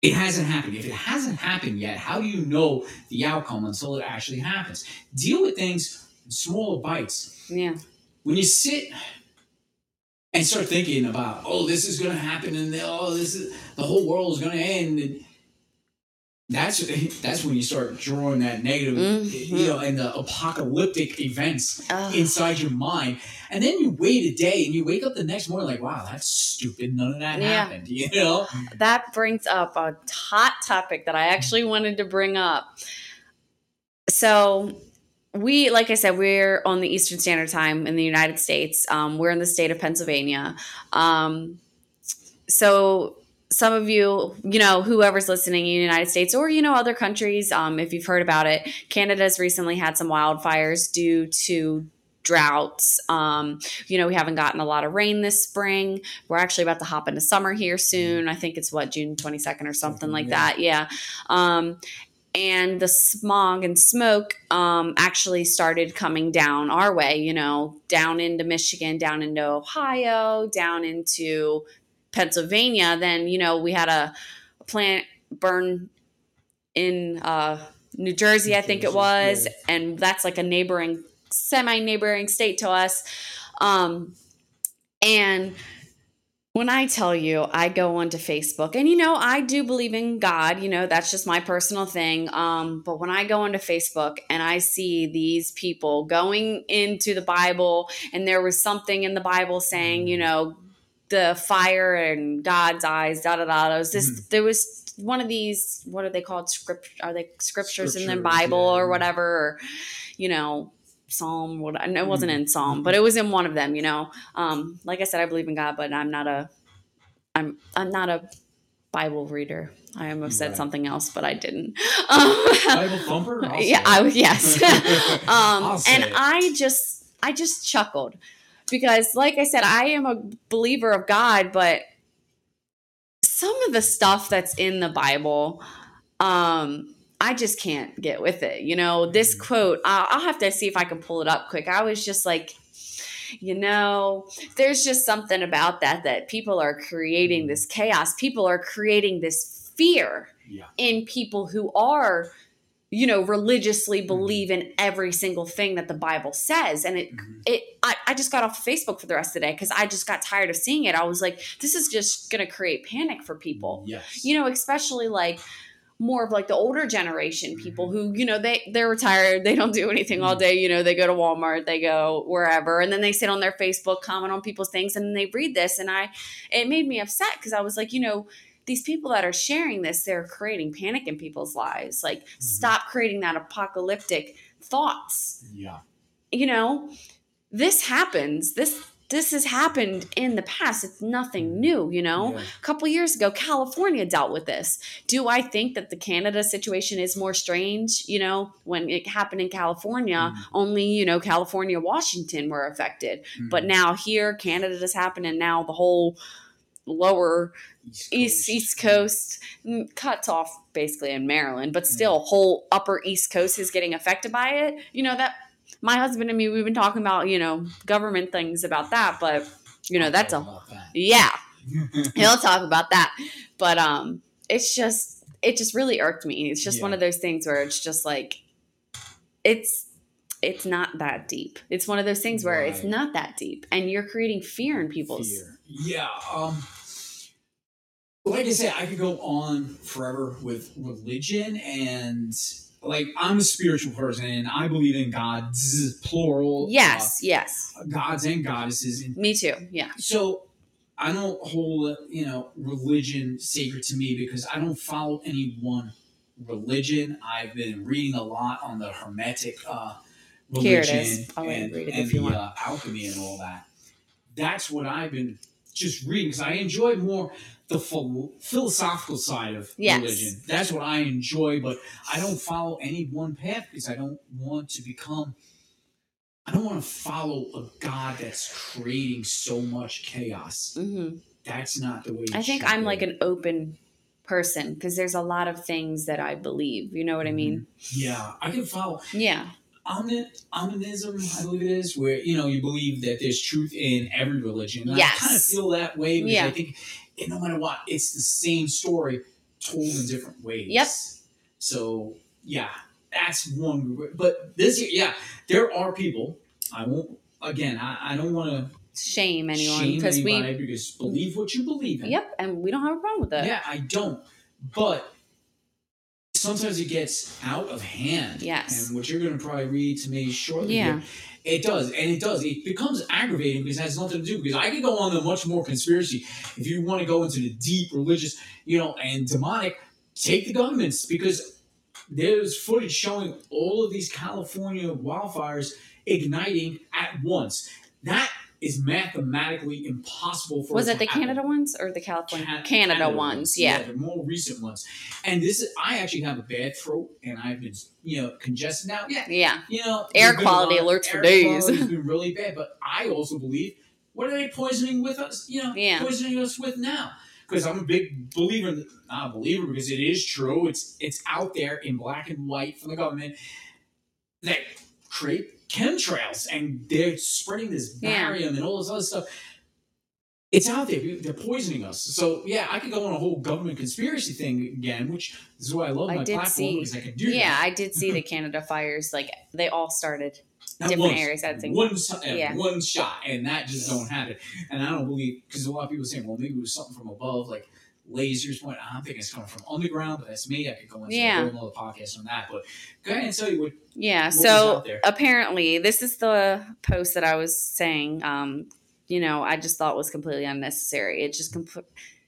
it hasn't happened. If it hasn't happened yet, how do you know the outcome until it actually happens? Deal with things in smaller bites. Yeah. When you sit and start thinking about, oh, this is going to happen, and oh, this is, the whole world is going to end, and That's that's when you start drawing that negative, mm-hmm. you know, and the apocalyptic events Ugh. inside your mind. And then you wait a day and you wake up the next morning like, wow, that's stupid. None of that yeah. happened, you know? That brings up a hot topic that I actually wanted to bring up. So we, like I said, we're on the Eastern Standard Time in the United States. Um, we're in the state of Pennsylvania. Um, so... Some of you, you know, whoever's listening in the United States or, you know, other countries, um, if you've heard about it, Canada's recently had some wildfires due to droughts. Um, you know, we haven't gotten a lot of rain this spring. We're actually about to hop into summer here soon. I think it's, what, June twenty-second or something like yeah. that. Yeah. Um, and the smog and smoke um, actually started coming down our way, you know, down into Michigan, down into Ohio, down into Pennsylvania. Then, you know, we had a, a plant burn in uh, New Jersey, I think it was. And that's like a neighboring, semi-neighboring state to us. Um, and when I tell you, I go onto Facebook and, you know, I do believe in God, you know, that's just my personal thing. Um, but when I go onto Facebook and I see these people going into the Bible, and there was something in the Bible saying, you know, the fire and God's eyes, da da da. It was this, mm-hmm. There was one of these. What are they called? Script? Are they scriptures, scriptures in the Bible yeah. or whatever? Or, you know, Psalm. What? No, it wasn't in Psalm, mm-hmm. but it was in one of them. You know, um, like I said, I believe in God, but I'm not a. I'm I'm not a Bible reader. I almost right. said something else, but I didn't. Um, Bible thumper. I'll yeah. I, yes. um, and it. I just I just chuckled. Because, like I said, I am a believer of God, but some of the stuff that's in the Bible, um, I just can't get with it. You know, this quote, I'll, I'll have to see if I can pull it up quick. I was just like, you know, there's just something about that, that people are creating this chaos. People are creating this fear yeah. in people who are, you know, religiously believe in every single thing that the Bible says. And it, mm-hmm. it, I, I just got off Facebook for the rest of the day because I just got tired of seeing it. I was like, this is just going to create panic for people, yes. you know, especially like more of like the older generation people mm-hmm. who, you know, they, they're retired. They don't do anything mm-hmm. all day. You know, they go to Walmart, they go wherever, and then they sit on their Facebook, comment on people's things. And then they read this. And I, it made me upset because I was like, you know, these people that are sharing this, they're creating panic in people's lives. Like, mm-hmm. stop creating that apocalyptic thoughts. Yeah. You know, this happens. This this has happened in the past. It's nothing new, you know. Yeah. A couple years ago, California dealt with this. Do I think that the Canada situation is more strange, you know, when it happened in California? Mm-hmm. Only, you know, California, Washington were affected. Mm-hmm. But now here, Canada has happened, and now the whole lower East Coast. East, East Coast cuts off basically in Maryland, but still whole upper East Coast is getting affected by it. You know, that my husband and me, we've been talking about, you know, government things about that, but you know, I'll that's a, that. yeah, he'll talk about that. But, um, it's just, it just really irked me. It's just yeah. one of those things where it's just like, it's, it's not that deep. It's one of those things where right. it's not that deep, and you're creating fear in people's fear. Yeah. Um, Like I said, I could go on forever with religion, and like I'm a spiritual person, and I believe in gods, plural. Yes, uh, yes. Gods and goddesses. And me too. Yeah. So I don't hold, you know, religion sacred to me because I don't follow any one religion. I've been reading a lot on the Hermetic uh, religion and, read it and the uh, alchemy and all that. That's what I've been just reading because I enjoy more the ph- philosophical side of yes. religion. That's what I enjoy, but I don't follow any one path because I don't want to become I don't want to follow a God that's creating so much chaos. Mm-hmm. That's not the way. I think I'm go. like an open person because there's a lot of things that I believe. You know what mm-hmm. I mean? Yeah, I can follow. Yeah. Omnism, I believe it is, where, you know, you believe that there's truth in every religion. And yes. I kind of feel that way because yeah. I think, and no matter what, it's the same story told in different ways. Yep. So, yeah, that's one. But this, yeah, there are people, I won't, again, I, I don't want to shame anyone because we because believe what you believe in. Yep. And we don't have a problem with that. Yeah, I don't. But sometimes it gets out of hand. Yes. And what you're going to probably read to me shortly. Yeah. Here, it does. And it does. It becomes aggravating because it has nothing to do. Because I could go on to much more conspiracy. If you want to go into the deep religious, you know, and demonic, take the governments. Because there's footage showing all of these California wildfires igniting at once. That is mathematically impossible for us. Was it the Canada ones or the California? Can- Canada, Canada ones, yeah. yeah. The more recent ones. And this is, I actually have a bad throat and I've been, you know, congested now. Yeah. Yeah. You know, air quality alerts for days. It's been really bad, but I also believe, what are they poisoning with us, you know, yeah. poisoning us with now? Because I'm a big believer, in, not a believer because it is true. It's, it's out there in black and white from the government that create chemtrails and they're spreading this barium yeah. and all this other stuff. It's out there. They're poisoning us. So yeah, I could go on a whole government conspiracy thing again, which is why I love I my platform see, because I can do yeah, that. Yeah, I did see the Canada fires. Like they all started that different once, areas. I'd think. One, yeah. one shot and that just don't happen. And I don't believe, because a lot of people are saying, well, maybe it was something from above, like lasers. What I'm thinking it's coming from underground, but that's me. I could go into yeah. a whole other podcast on that, but go ahead and tell you what. Yeah. What so out there. Apparently, this is the post that I was saying. Um, you know, I just thought was completely unnecessary. It just compl-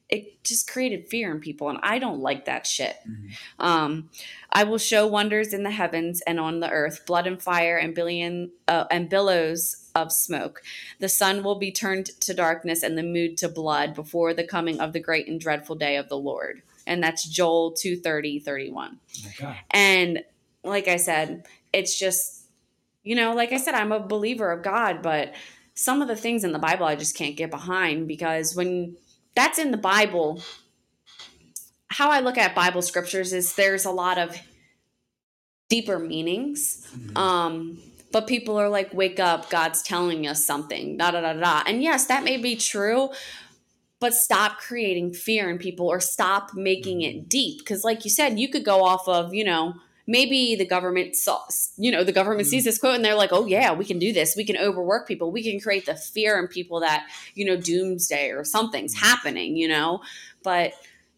it just created fear in people, and I don't like that shit. Mm-hmm. Um, I will show wonders in the heavens and on the earth, blood and fire and billion uh, and billows of smoke. The sun will be turned to darkness and the moon to blood before the coming of the great and dreadful day of the Lord. And that's Joel two thirty, thirty-one. Okay. And like I said, it's just, you know, like I said, I'm a believer of God, but some of the things in the Bible I just can't get behind because when that's in the Bible, how I look at Bible scriptures is there's a lot of deeper meanings. Mm-hmm. Um, But people are like, wake up, God's telling us something, da, da, da, da. And yes, that may be true, but stop creating fear in people or stop making it deep. Because like you said, you could go off of, you know, maybe the government saw, you know, the government sees this quote and they're like, oh yeah, we can do this. We can overwork people. We can create the fear in people that, you know, doomsday or something's happening, you know, but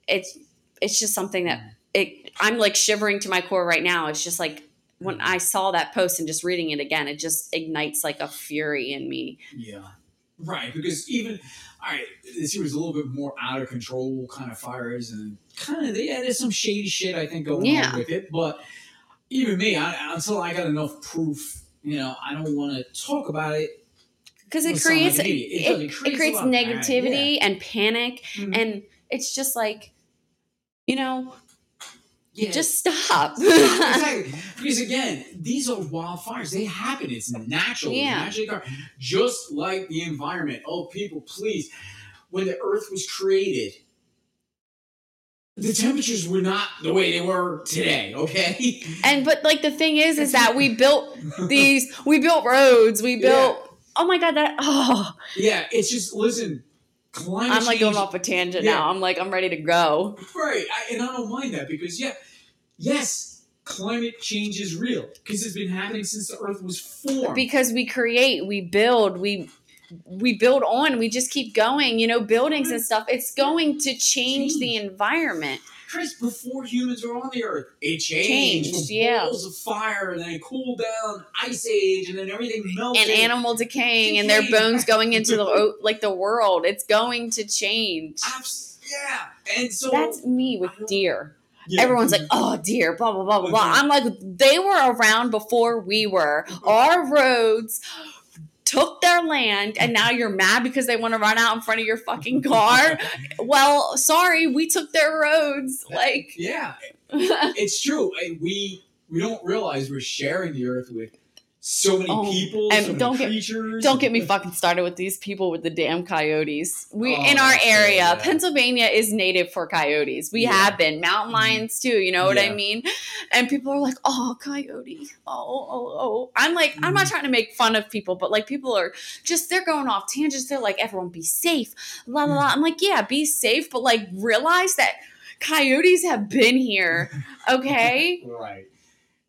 it's, it's just something that it, I'm like shivering to my core right now. It's just like, when I saw that post and just reading it again, it just ignites like a fury in me. Yeah. Right. Because even, all right, this was a little bit more out of control kind of fires and kind of, yeah, there's some shady shit I think going yeah. on with it. But even me, I, until I got enough proof, you know, I don't want to talk about it. Because it, like it, it, it, it creates, it creates negativity yeah. and panic. Mm-hmm. And it's just like, you know, yeah. just stop. Exactly. Because again, these are wildfires. They happen. It's natural. Yeah. It's natural. Just like the environment. Oh, people, please. When the earth was created, the temperatures were not the way they were today. Okay. And, but like the thing is, is that we built these, we built roads. We built, yeah. oh my God, that, oh. Yeah. It's just, listen. Climate I'm like change. Going off a tangent yeah. now. I'm like, I'm ready to go. Right. I, and I don't mind that because, yeah, yes, climate change is real because it's been happening since the earth was formed. Because we create, we build, we we build on, we just keep going, you know, buildings and stuff. It's going to change, change. the environment. Chris, before humans were on the earth, it changed. Changed, yeah. Balls of fire, and then it cooled down, ice age, and then everything melted. And animal decaying, decaying. and their bones going into the like the world. It's going to change. Abs- yeah, and so that's me with deer. Yeah. Everyone's like, oh, deer, blah blah blah blah blah. I'm like, they were around before we were. Our roads took their land, and now you're mad because they want to run out in front of your fucking car. Well, sorry, we took their roads. Like, yeah, it's true. We we don't realize we're sharing the earth with so many oh, people, and so don't many get, creatures. Don't get me fucking started with these people with the damn coyotes. We oh, in our area, yeah. Pennsylvania is native for coyotes. We yeah. have been. Mountain lions too, you know what yeah. I mean? And people are like, oh, coyote. Oh, oh, oh. I'm like, mm-hmm. I'm not trying to make fun of people, but like people are just, they're going off tangents. They're like, everyone be safe. La, la, la. I'm like, yeah, be safe. But like realize that coyotes have been here. Okay? Right.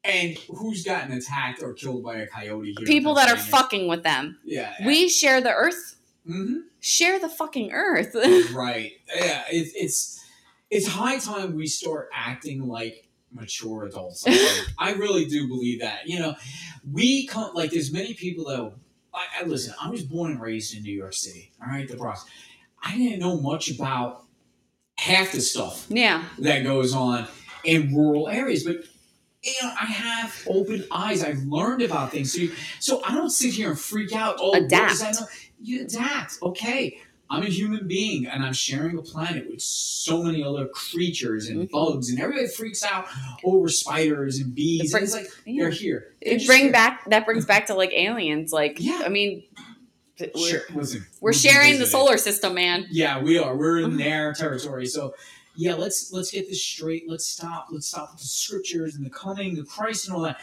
And who's gotten attacked or killed by a coyote here? People that are fucking with them. Yeah. yeah. We share the earth. Mm-hmm. Share the fucking earth. Right. Yeah. It, it's it's high time we start acting like mature adults. Like, I really do believe that. You know, we come, like, there's many people that, I, I listen, I was born and raised in New York City. All right, the Bronx. I didn't know much about half the stuff yeah. that goes on in rural areas, but you know, I have open eyes. I've learned about things. So, you, so I don't sit here and freak out. Oh, adapt. I know? You adapt. Okay. I'm a human being and I'm sharing a planet with so many other creatures and mm-hmm. bugs, and everybody freaks out over spiders and bees. It brings, and it's like, yeah. they're here. They're it bring here. Back, that brings back to like aliens. Like, yeah. I mean, we're, sure. Listen, we're, we're sharing visiting. The solar system, man. Yeah, we are. We're in their territory. So, yeah, let's let's get this straight. Let's stop. Let's stop with the scriptures and the coming of Christ and all that.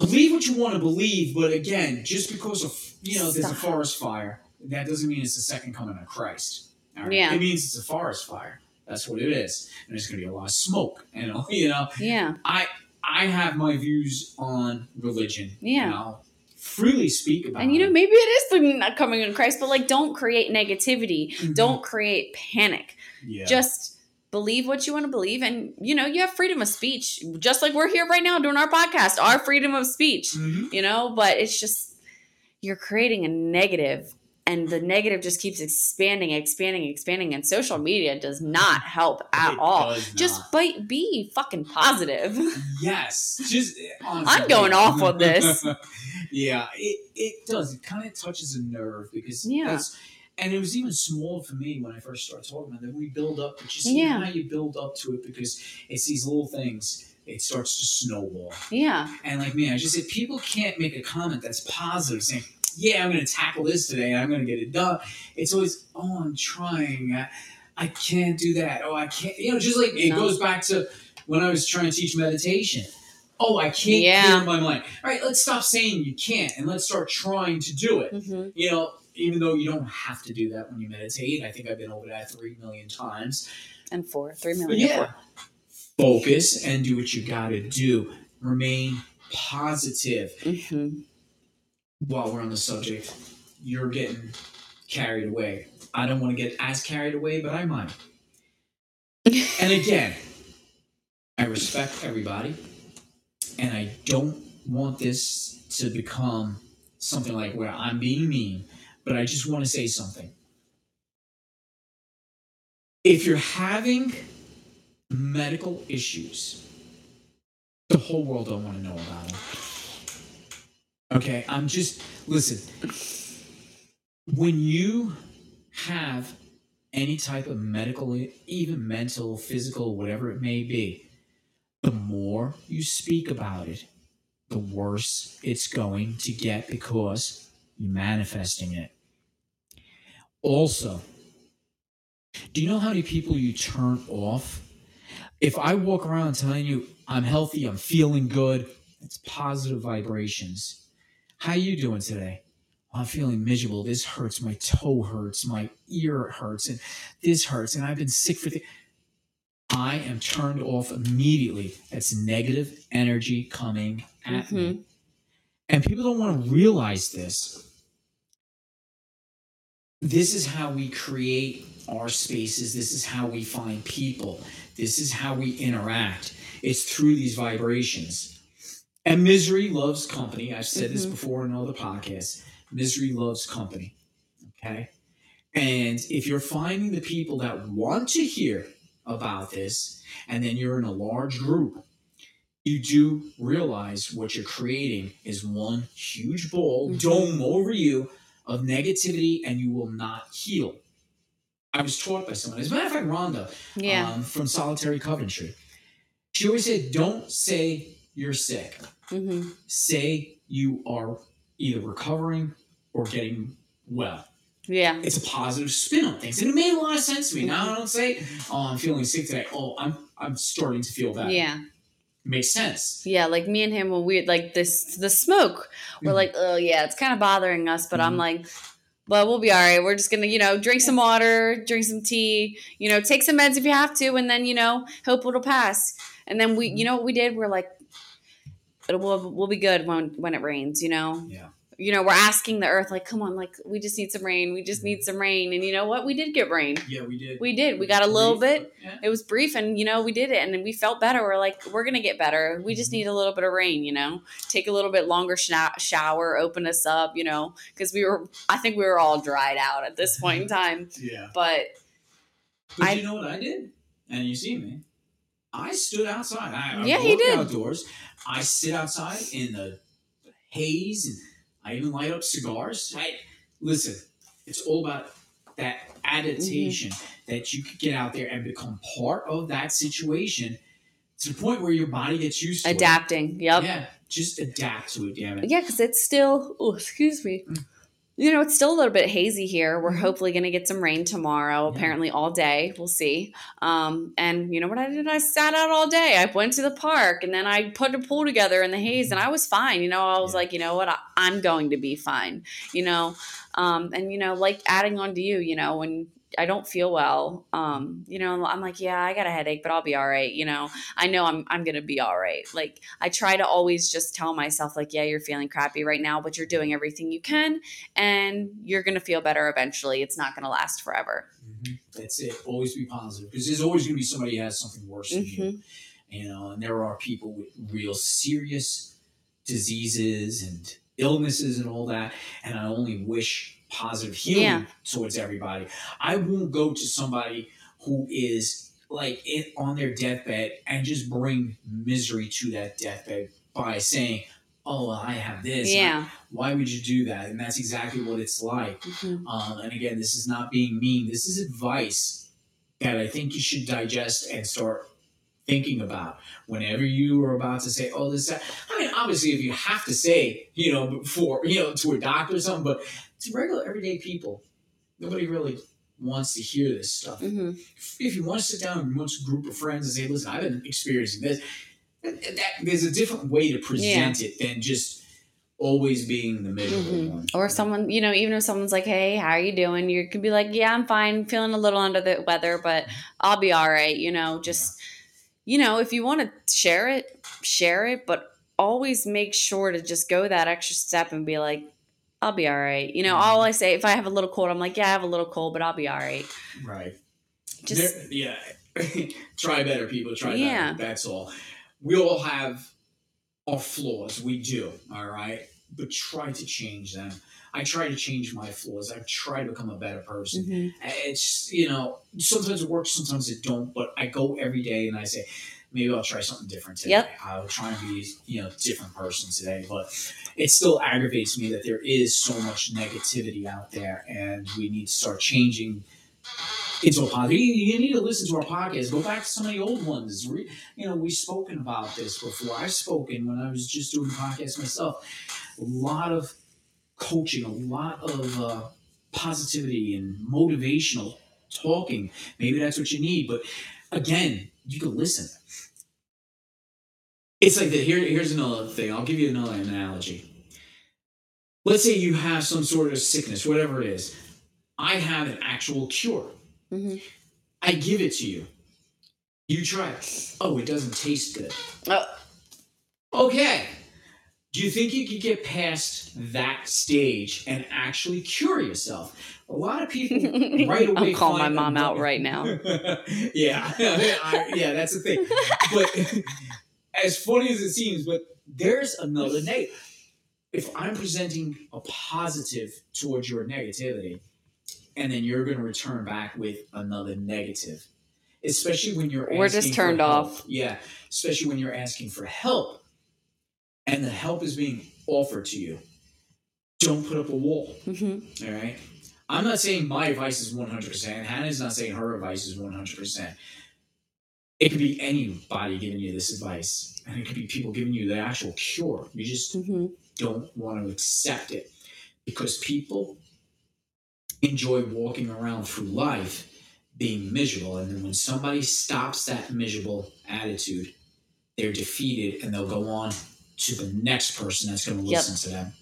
Believe what you want to believe, but again, just because of you know stop. There's a forest fire, that doesn't mean it's the second coming of Christ. All right? Yeah, it means it's a forest fire. That's what it is, and there's going to be a lot of smoke. And you know, yeah, I I have my views on religion. Yeah. You know? Freely speak about it. And you know, maybe it is the coming in Christ, but like, don't create negativity. Mm-hmm. Don't create panic. Yeah. Just believe what you want to believe. And you know, you have freedom of speech, just like we're here right now doing our podcast, our freedom of speech, mm-hmm. you know, but it's just, you're creating a negative, and the negative just keeps expanding, expanding, expanding. And social media does not help at it all. Just bite, be fucking positive. Yes. Just, honestly, I'm going off on this. Yeah, it, it does. It kind of touches a nerve because yeah. that's, and it was even small for me when I first started talking about it. We build up, but you see yeah. how you build up to it because it's these little things. It starts to snowball. Yeah. And like, man, I just said, people can't make a comment that's positive saying, yeah, I'm going to tackle this today and I'm going to get it done. It's always, oh, I'm trying. I, I can't do that. Oh, I can't. You know, just like it no. goes back to when I was trying to teach meditation. Oh, I can't yeah. clear my mind. All right, let's stop saying you can't and let's start trying to do it. Mm-hmm. You know, even though you don't have to do that when you meditate. I think I've been over that three million times. And four, three million. Yeah. Four. Focus and do what you got to do. Remain positive. Mm-hmm. While we're on the subject, you're getting carried away. I don't want to get as carried away, but I might. And again, I respect everybody. And I don't want this to become something like where I'm being mean, but I just want to say something. If you're having medical issues, the whole world don't want to know about them. Okay, I'm just, listen, when you have any type of medical, even mental, physical, whatever it may be, the more you speak about it, the worse it's going to get because you're manifesting it. Also, do you know how many people you turn off? If I walk around telling you I'm healthy, I'm feeling good, it's positive vibrations. How you doing today? I'm feeling miserable. This hurts. My toe hurts. My ear hurts. And this hurts. And I've been sick for... Th- I am turned off immediately. That's negative energy coming at mm-hmm. me. And people don't want to realize this. This is how we create our spaces. This is how we find people. This is how we interact. It's through these vibrations. And misery loves company. I've said mm-hmm. this before in other podcasts. Misery loves company. Okay? And if you're finding the people that want to hear about this, and then you're in a large group, you do realize what you're creating is one huge ball, mm-hmm. dome over you of negativity, and you will not heal. I was taught by someone, as a matter of fact, Rhonda yeah. um, from Solitary Coventry. She always said, don't say you're sick. Mm-hmm. Say you are either recovering or getting well. Yeah. It's a positive spin on things. And it made a lot of sense to me. Mm-hmm. Now I don't say, oh, I'm feeling sick today. Oh, I'm I'm starting to feel that. Yeah. Makes sense. Yeah, like me and him were weird, like this the smoke. We're mm-hmm. like, oh yeah, it's kind of bothering us, but mm-hmm. I'm like, well, we'll be all right. We're just going to, you know, drink some water, drink some tea, you know, take some meds if you have to, and then, you know, hope it'll pass. And then we, you know what we did? We're like, we'll, we'll be good when when it rains, you know? Yeah. You know, we're asking the earth, like, come on, like, we just need some rain. We just need some rain. And you know what? We did get rain. Yeah, we did. We did. We, we got a little brief, bit. Yeah. It was brief, and, you know, we did it. And then we felt better. We're like, we're going to get better. We just need a little bit of rain, you know? Take a little bit longer sh- shower, open us up, you know? Because we were, I think we were all dried out at this point in time. Yeah. But. But I, you know what I did? And you see me. I stood outside. I, I yeah, he did. Outdoors. I sit outside in the haze and I even light up cigars. I, listen, it's all about that adaptation mm-hmm. that you could get out there and become part of that situation to the point where your body gets used to Adapting, it. Adapting, yep. Yeah, just adapt to it, damn it. Yeah, because it's still, oh, excuse me. Mm. You know, it's still a little bit hazy here. We're hopefully going to get some rain tomorrow, yeah. apparently all day. We'll see. Um, and you know what I did? I sat out all day. I went to the park, and then I put a pool together in the haze, and I was fine. You know, I was yeah. like, you know what? I, I'm going to be fine, you know. Um, and, you know, like adding on to you, you know, when I don't feel well, um, you know, I'm like, yeah, I got a headache, but I'll be all right. You know, I know I'm I'm going to be all right. Like, I try to always just tell myself, like, yeah, you're feeling crappy right now, but you're doing everything you can, and you're going to feel better eventually. It's not going to last forever. Mm-hmm. That's it. Always be positive, because there's always going to be somebody who has something worse than mm-hmm. you. You know, and there are people with real serious diseases and illnesses and all that, and I only wish positive healing yeah. towards everybody. I won't go to somebody who is like it on their deathbed and just bring misery to that deathbed by saying, oh, well, I have this. Yeah. I, why would you do that? And that's exactly what it's like. Mm-hmm. Um, and again, this is not being mean. This is advice that I think you should digest and start thinking about whenever you are about to say, oh, this, that. I mean, obviously if you have to say, you know, before, you know, to a doctor or something, but to regular everyday people, nobody really wants to hear this stuff. Mm-hmm. If you want to sit down with a group of friends and say, listen, I've been experiencing this, that, there's a different way to present yeah. it than just always being the miserable mm-hmm. one. Or someone, you know, even if someone's like, hey, how are you doing? You could be like, yeah, I'm fine, feeling a little under the weather, but I'll be all right, you know, just, yeah. you know, if you want to share it, share it, but always make sure to just go that extra step and be like, I'll be all right. You know, all I say, if I have a little cold, I'm like, yeah, I have a little cold, but I'll be all right. Right. Just there, yeah. Try better, people. Try yeah. better. That's all. We all have our flaws. We do. All right. But try to change them. I try to change my flaws. I try to become a better person. Mm-hmm. It's, you know, sometimes it works, sometimes it don't. But I go every day and I say, maybe I'll try something different today. Yep. I'll try and be, you know, a different person today. But it still aggravates me that there is so much negativity out there, and we need to start changing into a positive. You need to listen to our podcast. Go back to some of the old ones. We, you know, we've spoken about this before. I've spoken when I was just doing the podcast myself. A lot of coaching, a lot of uh, positivity and motivational talking. Maybe that's what you need. But again, you can listen. It's like the, here. Here's another thing. I'll give you another analogy. Let's say you have some sort of sickness, whatever it is. I have an actual cure. Mm-hmm. I give it to you. You try it. Oh, it doesn't taste good. Oh. Okay. Do you think you could get past that stage and actually cure yourself? A lot of people right away. I'll call my mom out way. Right now. yeah. I, yeah, that's the thing. But as funny as it seems, but there's another negative. If I'm presenting a positive towards your negativity, and then you're going to return back with another negative, especially when you're asking We're just turned for off. Help. Yeah. Especially when you're asking for help. And the help is being offered to you. Don't put up a wall. Mm-hmm. All right. I'm not saying my advice is one hundred percent. Hannah's not saying her advice is one hundred percent. it could be anybody giving you this advice, and it could be people giving you the actual cure. You just mm-hmm. don't want to accept it, because people enjoy walking around through life being miserable. And then when somebody stops that miserable attitude, they're defeated, and they'll go on to the next person that's going to listen yep. to them.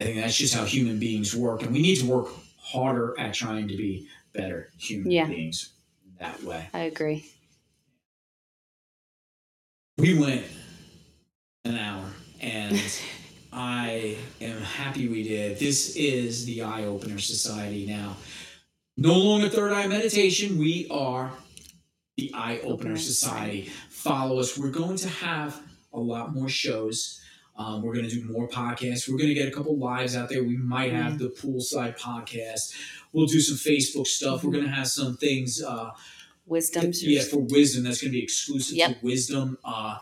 I think that's just how human beings work. And we need to work harder at trying to be better human yeah. beings that way. I agree. We went an hour, and I am happy we did. This is the Eye Opener Society now. No longer Third Eye Meditation. We are the Eye Opener Society. Follow us. We're going to have a lot more shows. Um, we're going to do more podcasts. We're going to get a couple lives out there. We might have mm-hmm. the Poolside podcast. We'll do some Facebook stuff. Mm-hmm. We're going to have some things. Uh, Wisdom. That, yeah, for Wisdom. That's going to be exclusive yep. to Wisdom. Uh,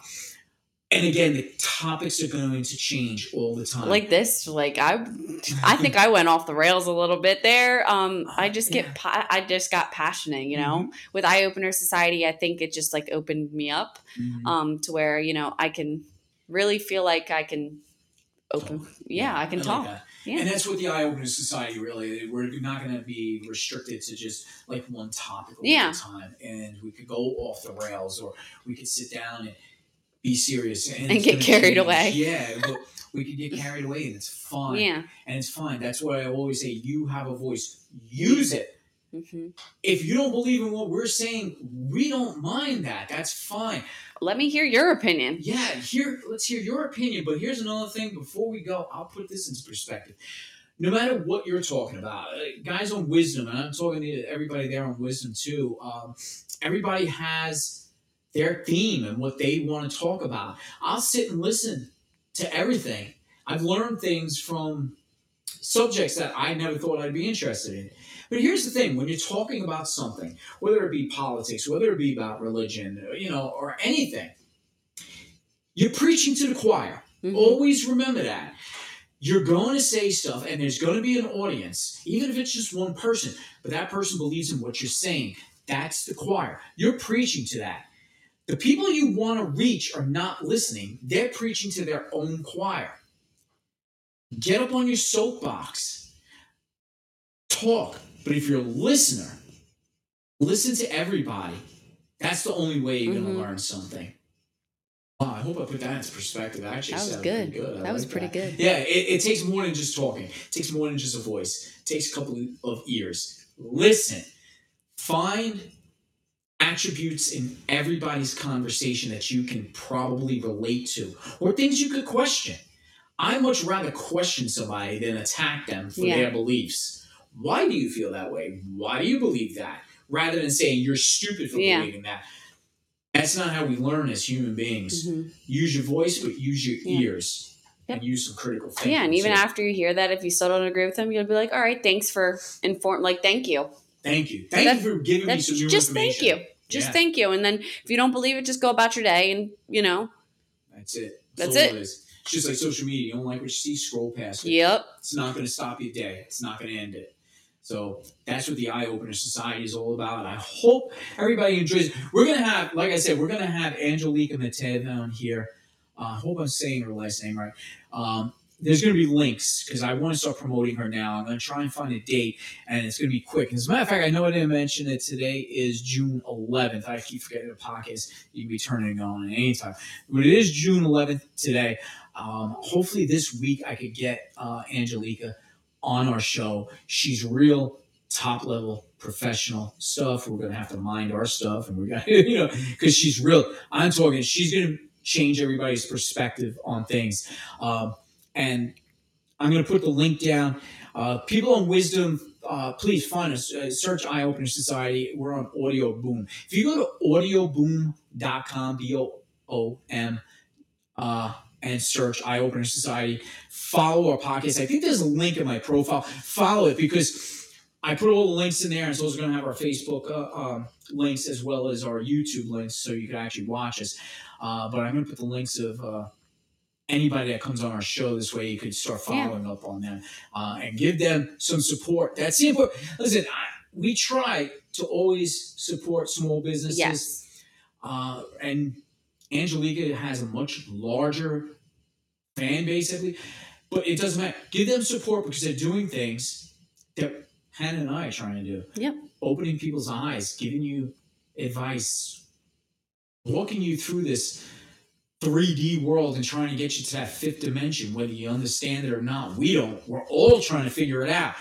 and again, the topics are going to change all the time. Like this. Like I I think I went off the rails a little bit there. Um, I just get, yeah. I just got passionate, you know. Mm-hmm. With Eye Opener Society, I think it just like opened me up mm-hmm. um, to where, you know, I can really feel like I can open. Talk. Yeah, I can I talk. Like that. Yeah. And that's what the Eye Opener Society really, we're not going to be restricted to just like one topic all yeah. the time. And we could go off the rails, or we could sit down and be serious. And, and get carried change. away. Yeah, but we could get carried away, and it's fine. Yeah. And it's fine. That's why I always say, you have a voice. Use it. Mm-hmm. If you don't believe in what we're saying, we don't mind that. That's fine. Let me hear your opinion. Yeah, here, let's hear your opinion. But here's another thing. Before we go, I'll put this into perspective. No matter what you're talking about, guys on Wisdom, and I'm talking to everybody there on Wisdom too, um, everybody has their theme and what they want to talk about. I'll sit and listen to everything. I've learned things from subjects that I never thought I'd be interested in. But here's the thing, when you're talking about something, whether it be politics, whether it be about religion, you know, or anything, you're preaching to the choir. Mm-hmm. Always remember that. You're going to say stuff, and there's going to be an audience, even if it's just one person, but that person believes in what you're saying. That's the choir. You're preaching to that. The people you want to reach are not listening. They're preaching to their own choir. Get up on your soapbox. Talk. But if you're a listener, listen to everybody. That's the only way you're mm-hmm. going to learn something. Wow, I hope I put that into perspective. Actually, that was good. good. That like was pretty that. good. Yeah, it, it takes more than just talking. It takes more than just a voice. It takes a couple of ears. Listen. Find attributes in everybody's conversation that you can probably relate to, or things you could question. I much rather question somebody than attack them for yeah. their beliefs. Why do you feel that way? Why do you believe that? Rather than saying you're stupid for yeah. believing that. That's not how we learn as human beings. Mm-hmm. Use your voice, but use your yeah. ears yep. and use some critical thinking. Yeah, and even too. After you hear that, if you still don't agree with them, you'll be like, all right, thanks for inform. Like, thank you. Thank you. Thank that's, you for giving me some new just information. Just thank you. Just yeah. thank you. And then if you don't believe it, just go about your day and, you know. That's it. That's, that's it. it it's just like social media. You don't like what you see, scroll past it. Yep. It's not going to stop your day. It's not going to end it. So that's what the Eye Opener Society is all about. I hope everybody enjoys it. We're going to have, like I said, we're going to have Angelika Matev on here. I uh, hope I'm saying her last name right. Um, there's going to be links because I want to start promoting her now. I'm going to try and find a date, and it's going to be quick. As a matter of fact, I know I didn't mention it. Today is June eleventh. I keep forgetting the podcast. You can be turning it on at any time. But it is June eleventh today. Um, hopefully this week I could get uh, Angelika on our show. She's real top level professional stuff. We're gonna have to mind our stuff, and we're gonna, you know, because she's real. I'm talking. She's gonna change everybody's perspective on things. Um, and I'm gonna put the link down. Uh, people on Wisdom, uh, please find us. Uh, search Eye Opener Society. We're on Audioboom. If you go to audioboom dot com, b o o m. Uh, and search Eye Opener Society. Follow our podcast. I think there's a link in my profile. Follow it, because I put all the links in there, and so we're going to have our Facebook uh, um, links as well as our YouTube links, so you can actually watch us. Uh, but I'm going to put the links of uh, anybody that comes on our show. This way you could start following yeah. up on them uh, and give them some support. That's the important. Listen, I, we try to always support small businesses. Yes. Uh, and Angelika has a much larger fan, basically. But it doesn't matter. Give them support because they're doing things that Hannah and I are trying to do. Yep. Opening people's eyes, giving you advice, walking you through this three D world and trying to get you to that fifth dimension, whether you understand it or not. We don't. We're all trying to figure it out.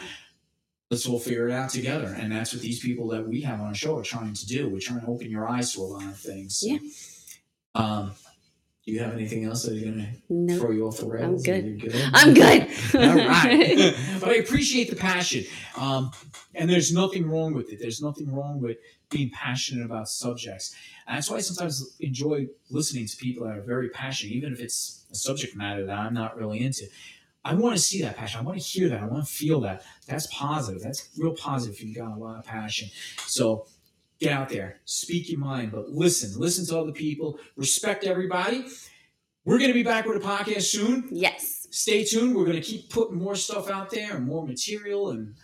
Let's all figure it out together. And that's what these people that we have on our show are trying to do. We're trying to open your eyes to a lot of things. Yeah. Um, do you have anything else that are going to no. throw you off the rails? I'm good. good I'm good. All right. But I appreciate the passion. Um, and there's nothing wrong with it. There's nothing wrong with being passionate about subjects. And that's why I sometimes enjoy listening to people that are very passionate, even if it's a subject matter that I'm not really into. I want to see that passion. I want to hear that. I want to feel that. That's positive. That's real positive if you've got a lot of passion. So get out there. Speak your mind, but listen. Listen to other people. Respect everybody. We're going to be back with a podcast soon. Yes. Stay tuned. We're going to keep putting more stuff out there and more material and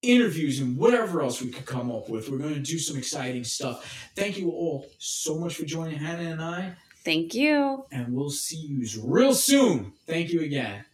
interviews and whatever else we could come up with. We're going to do some exciting stuff. Thank you all so much for joining Hannah and I. Thank you. And we'll see you real soon. Thank you again.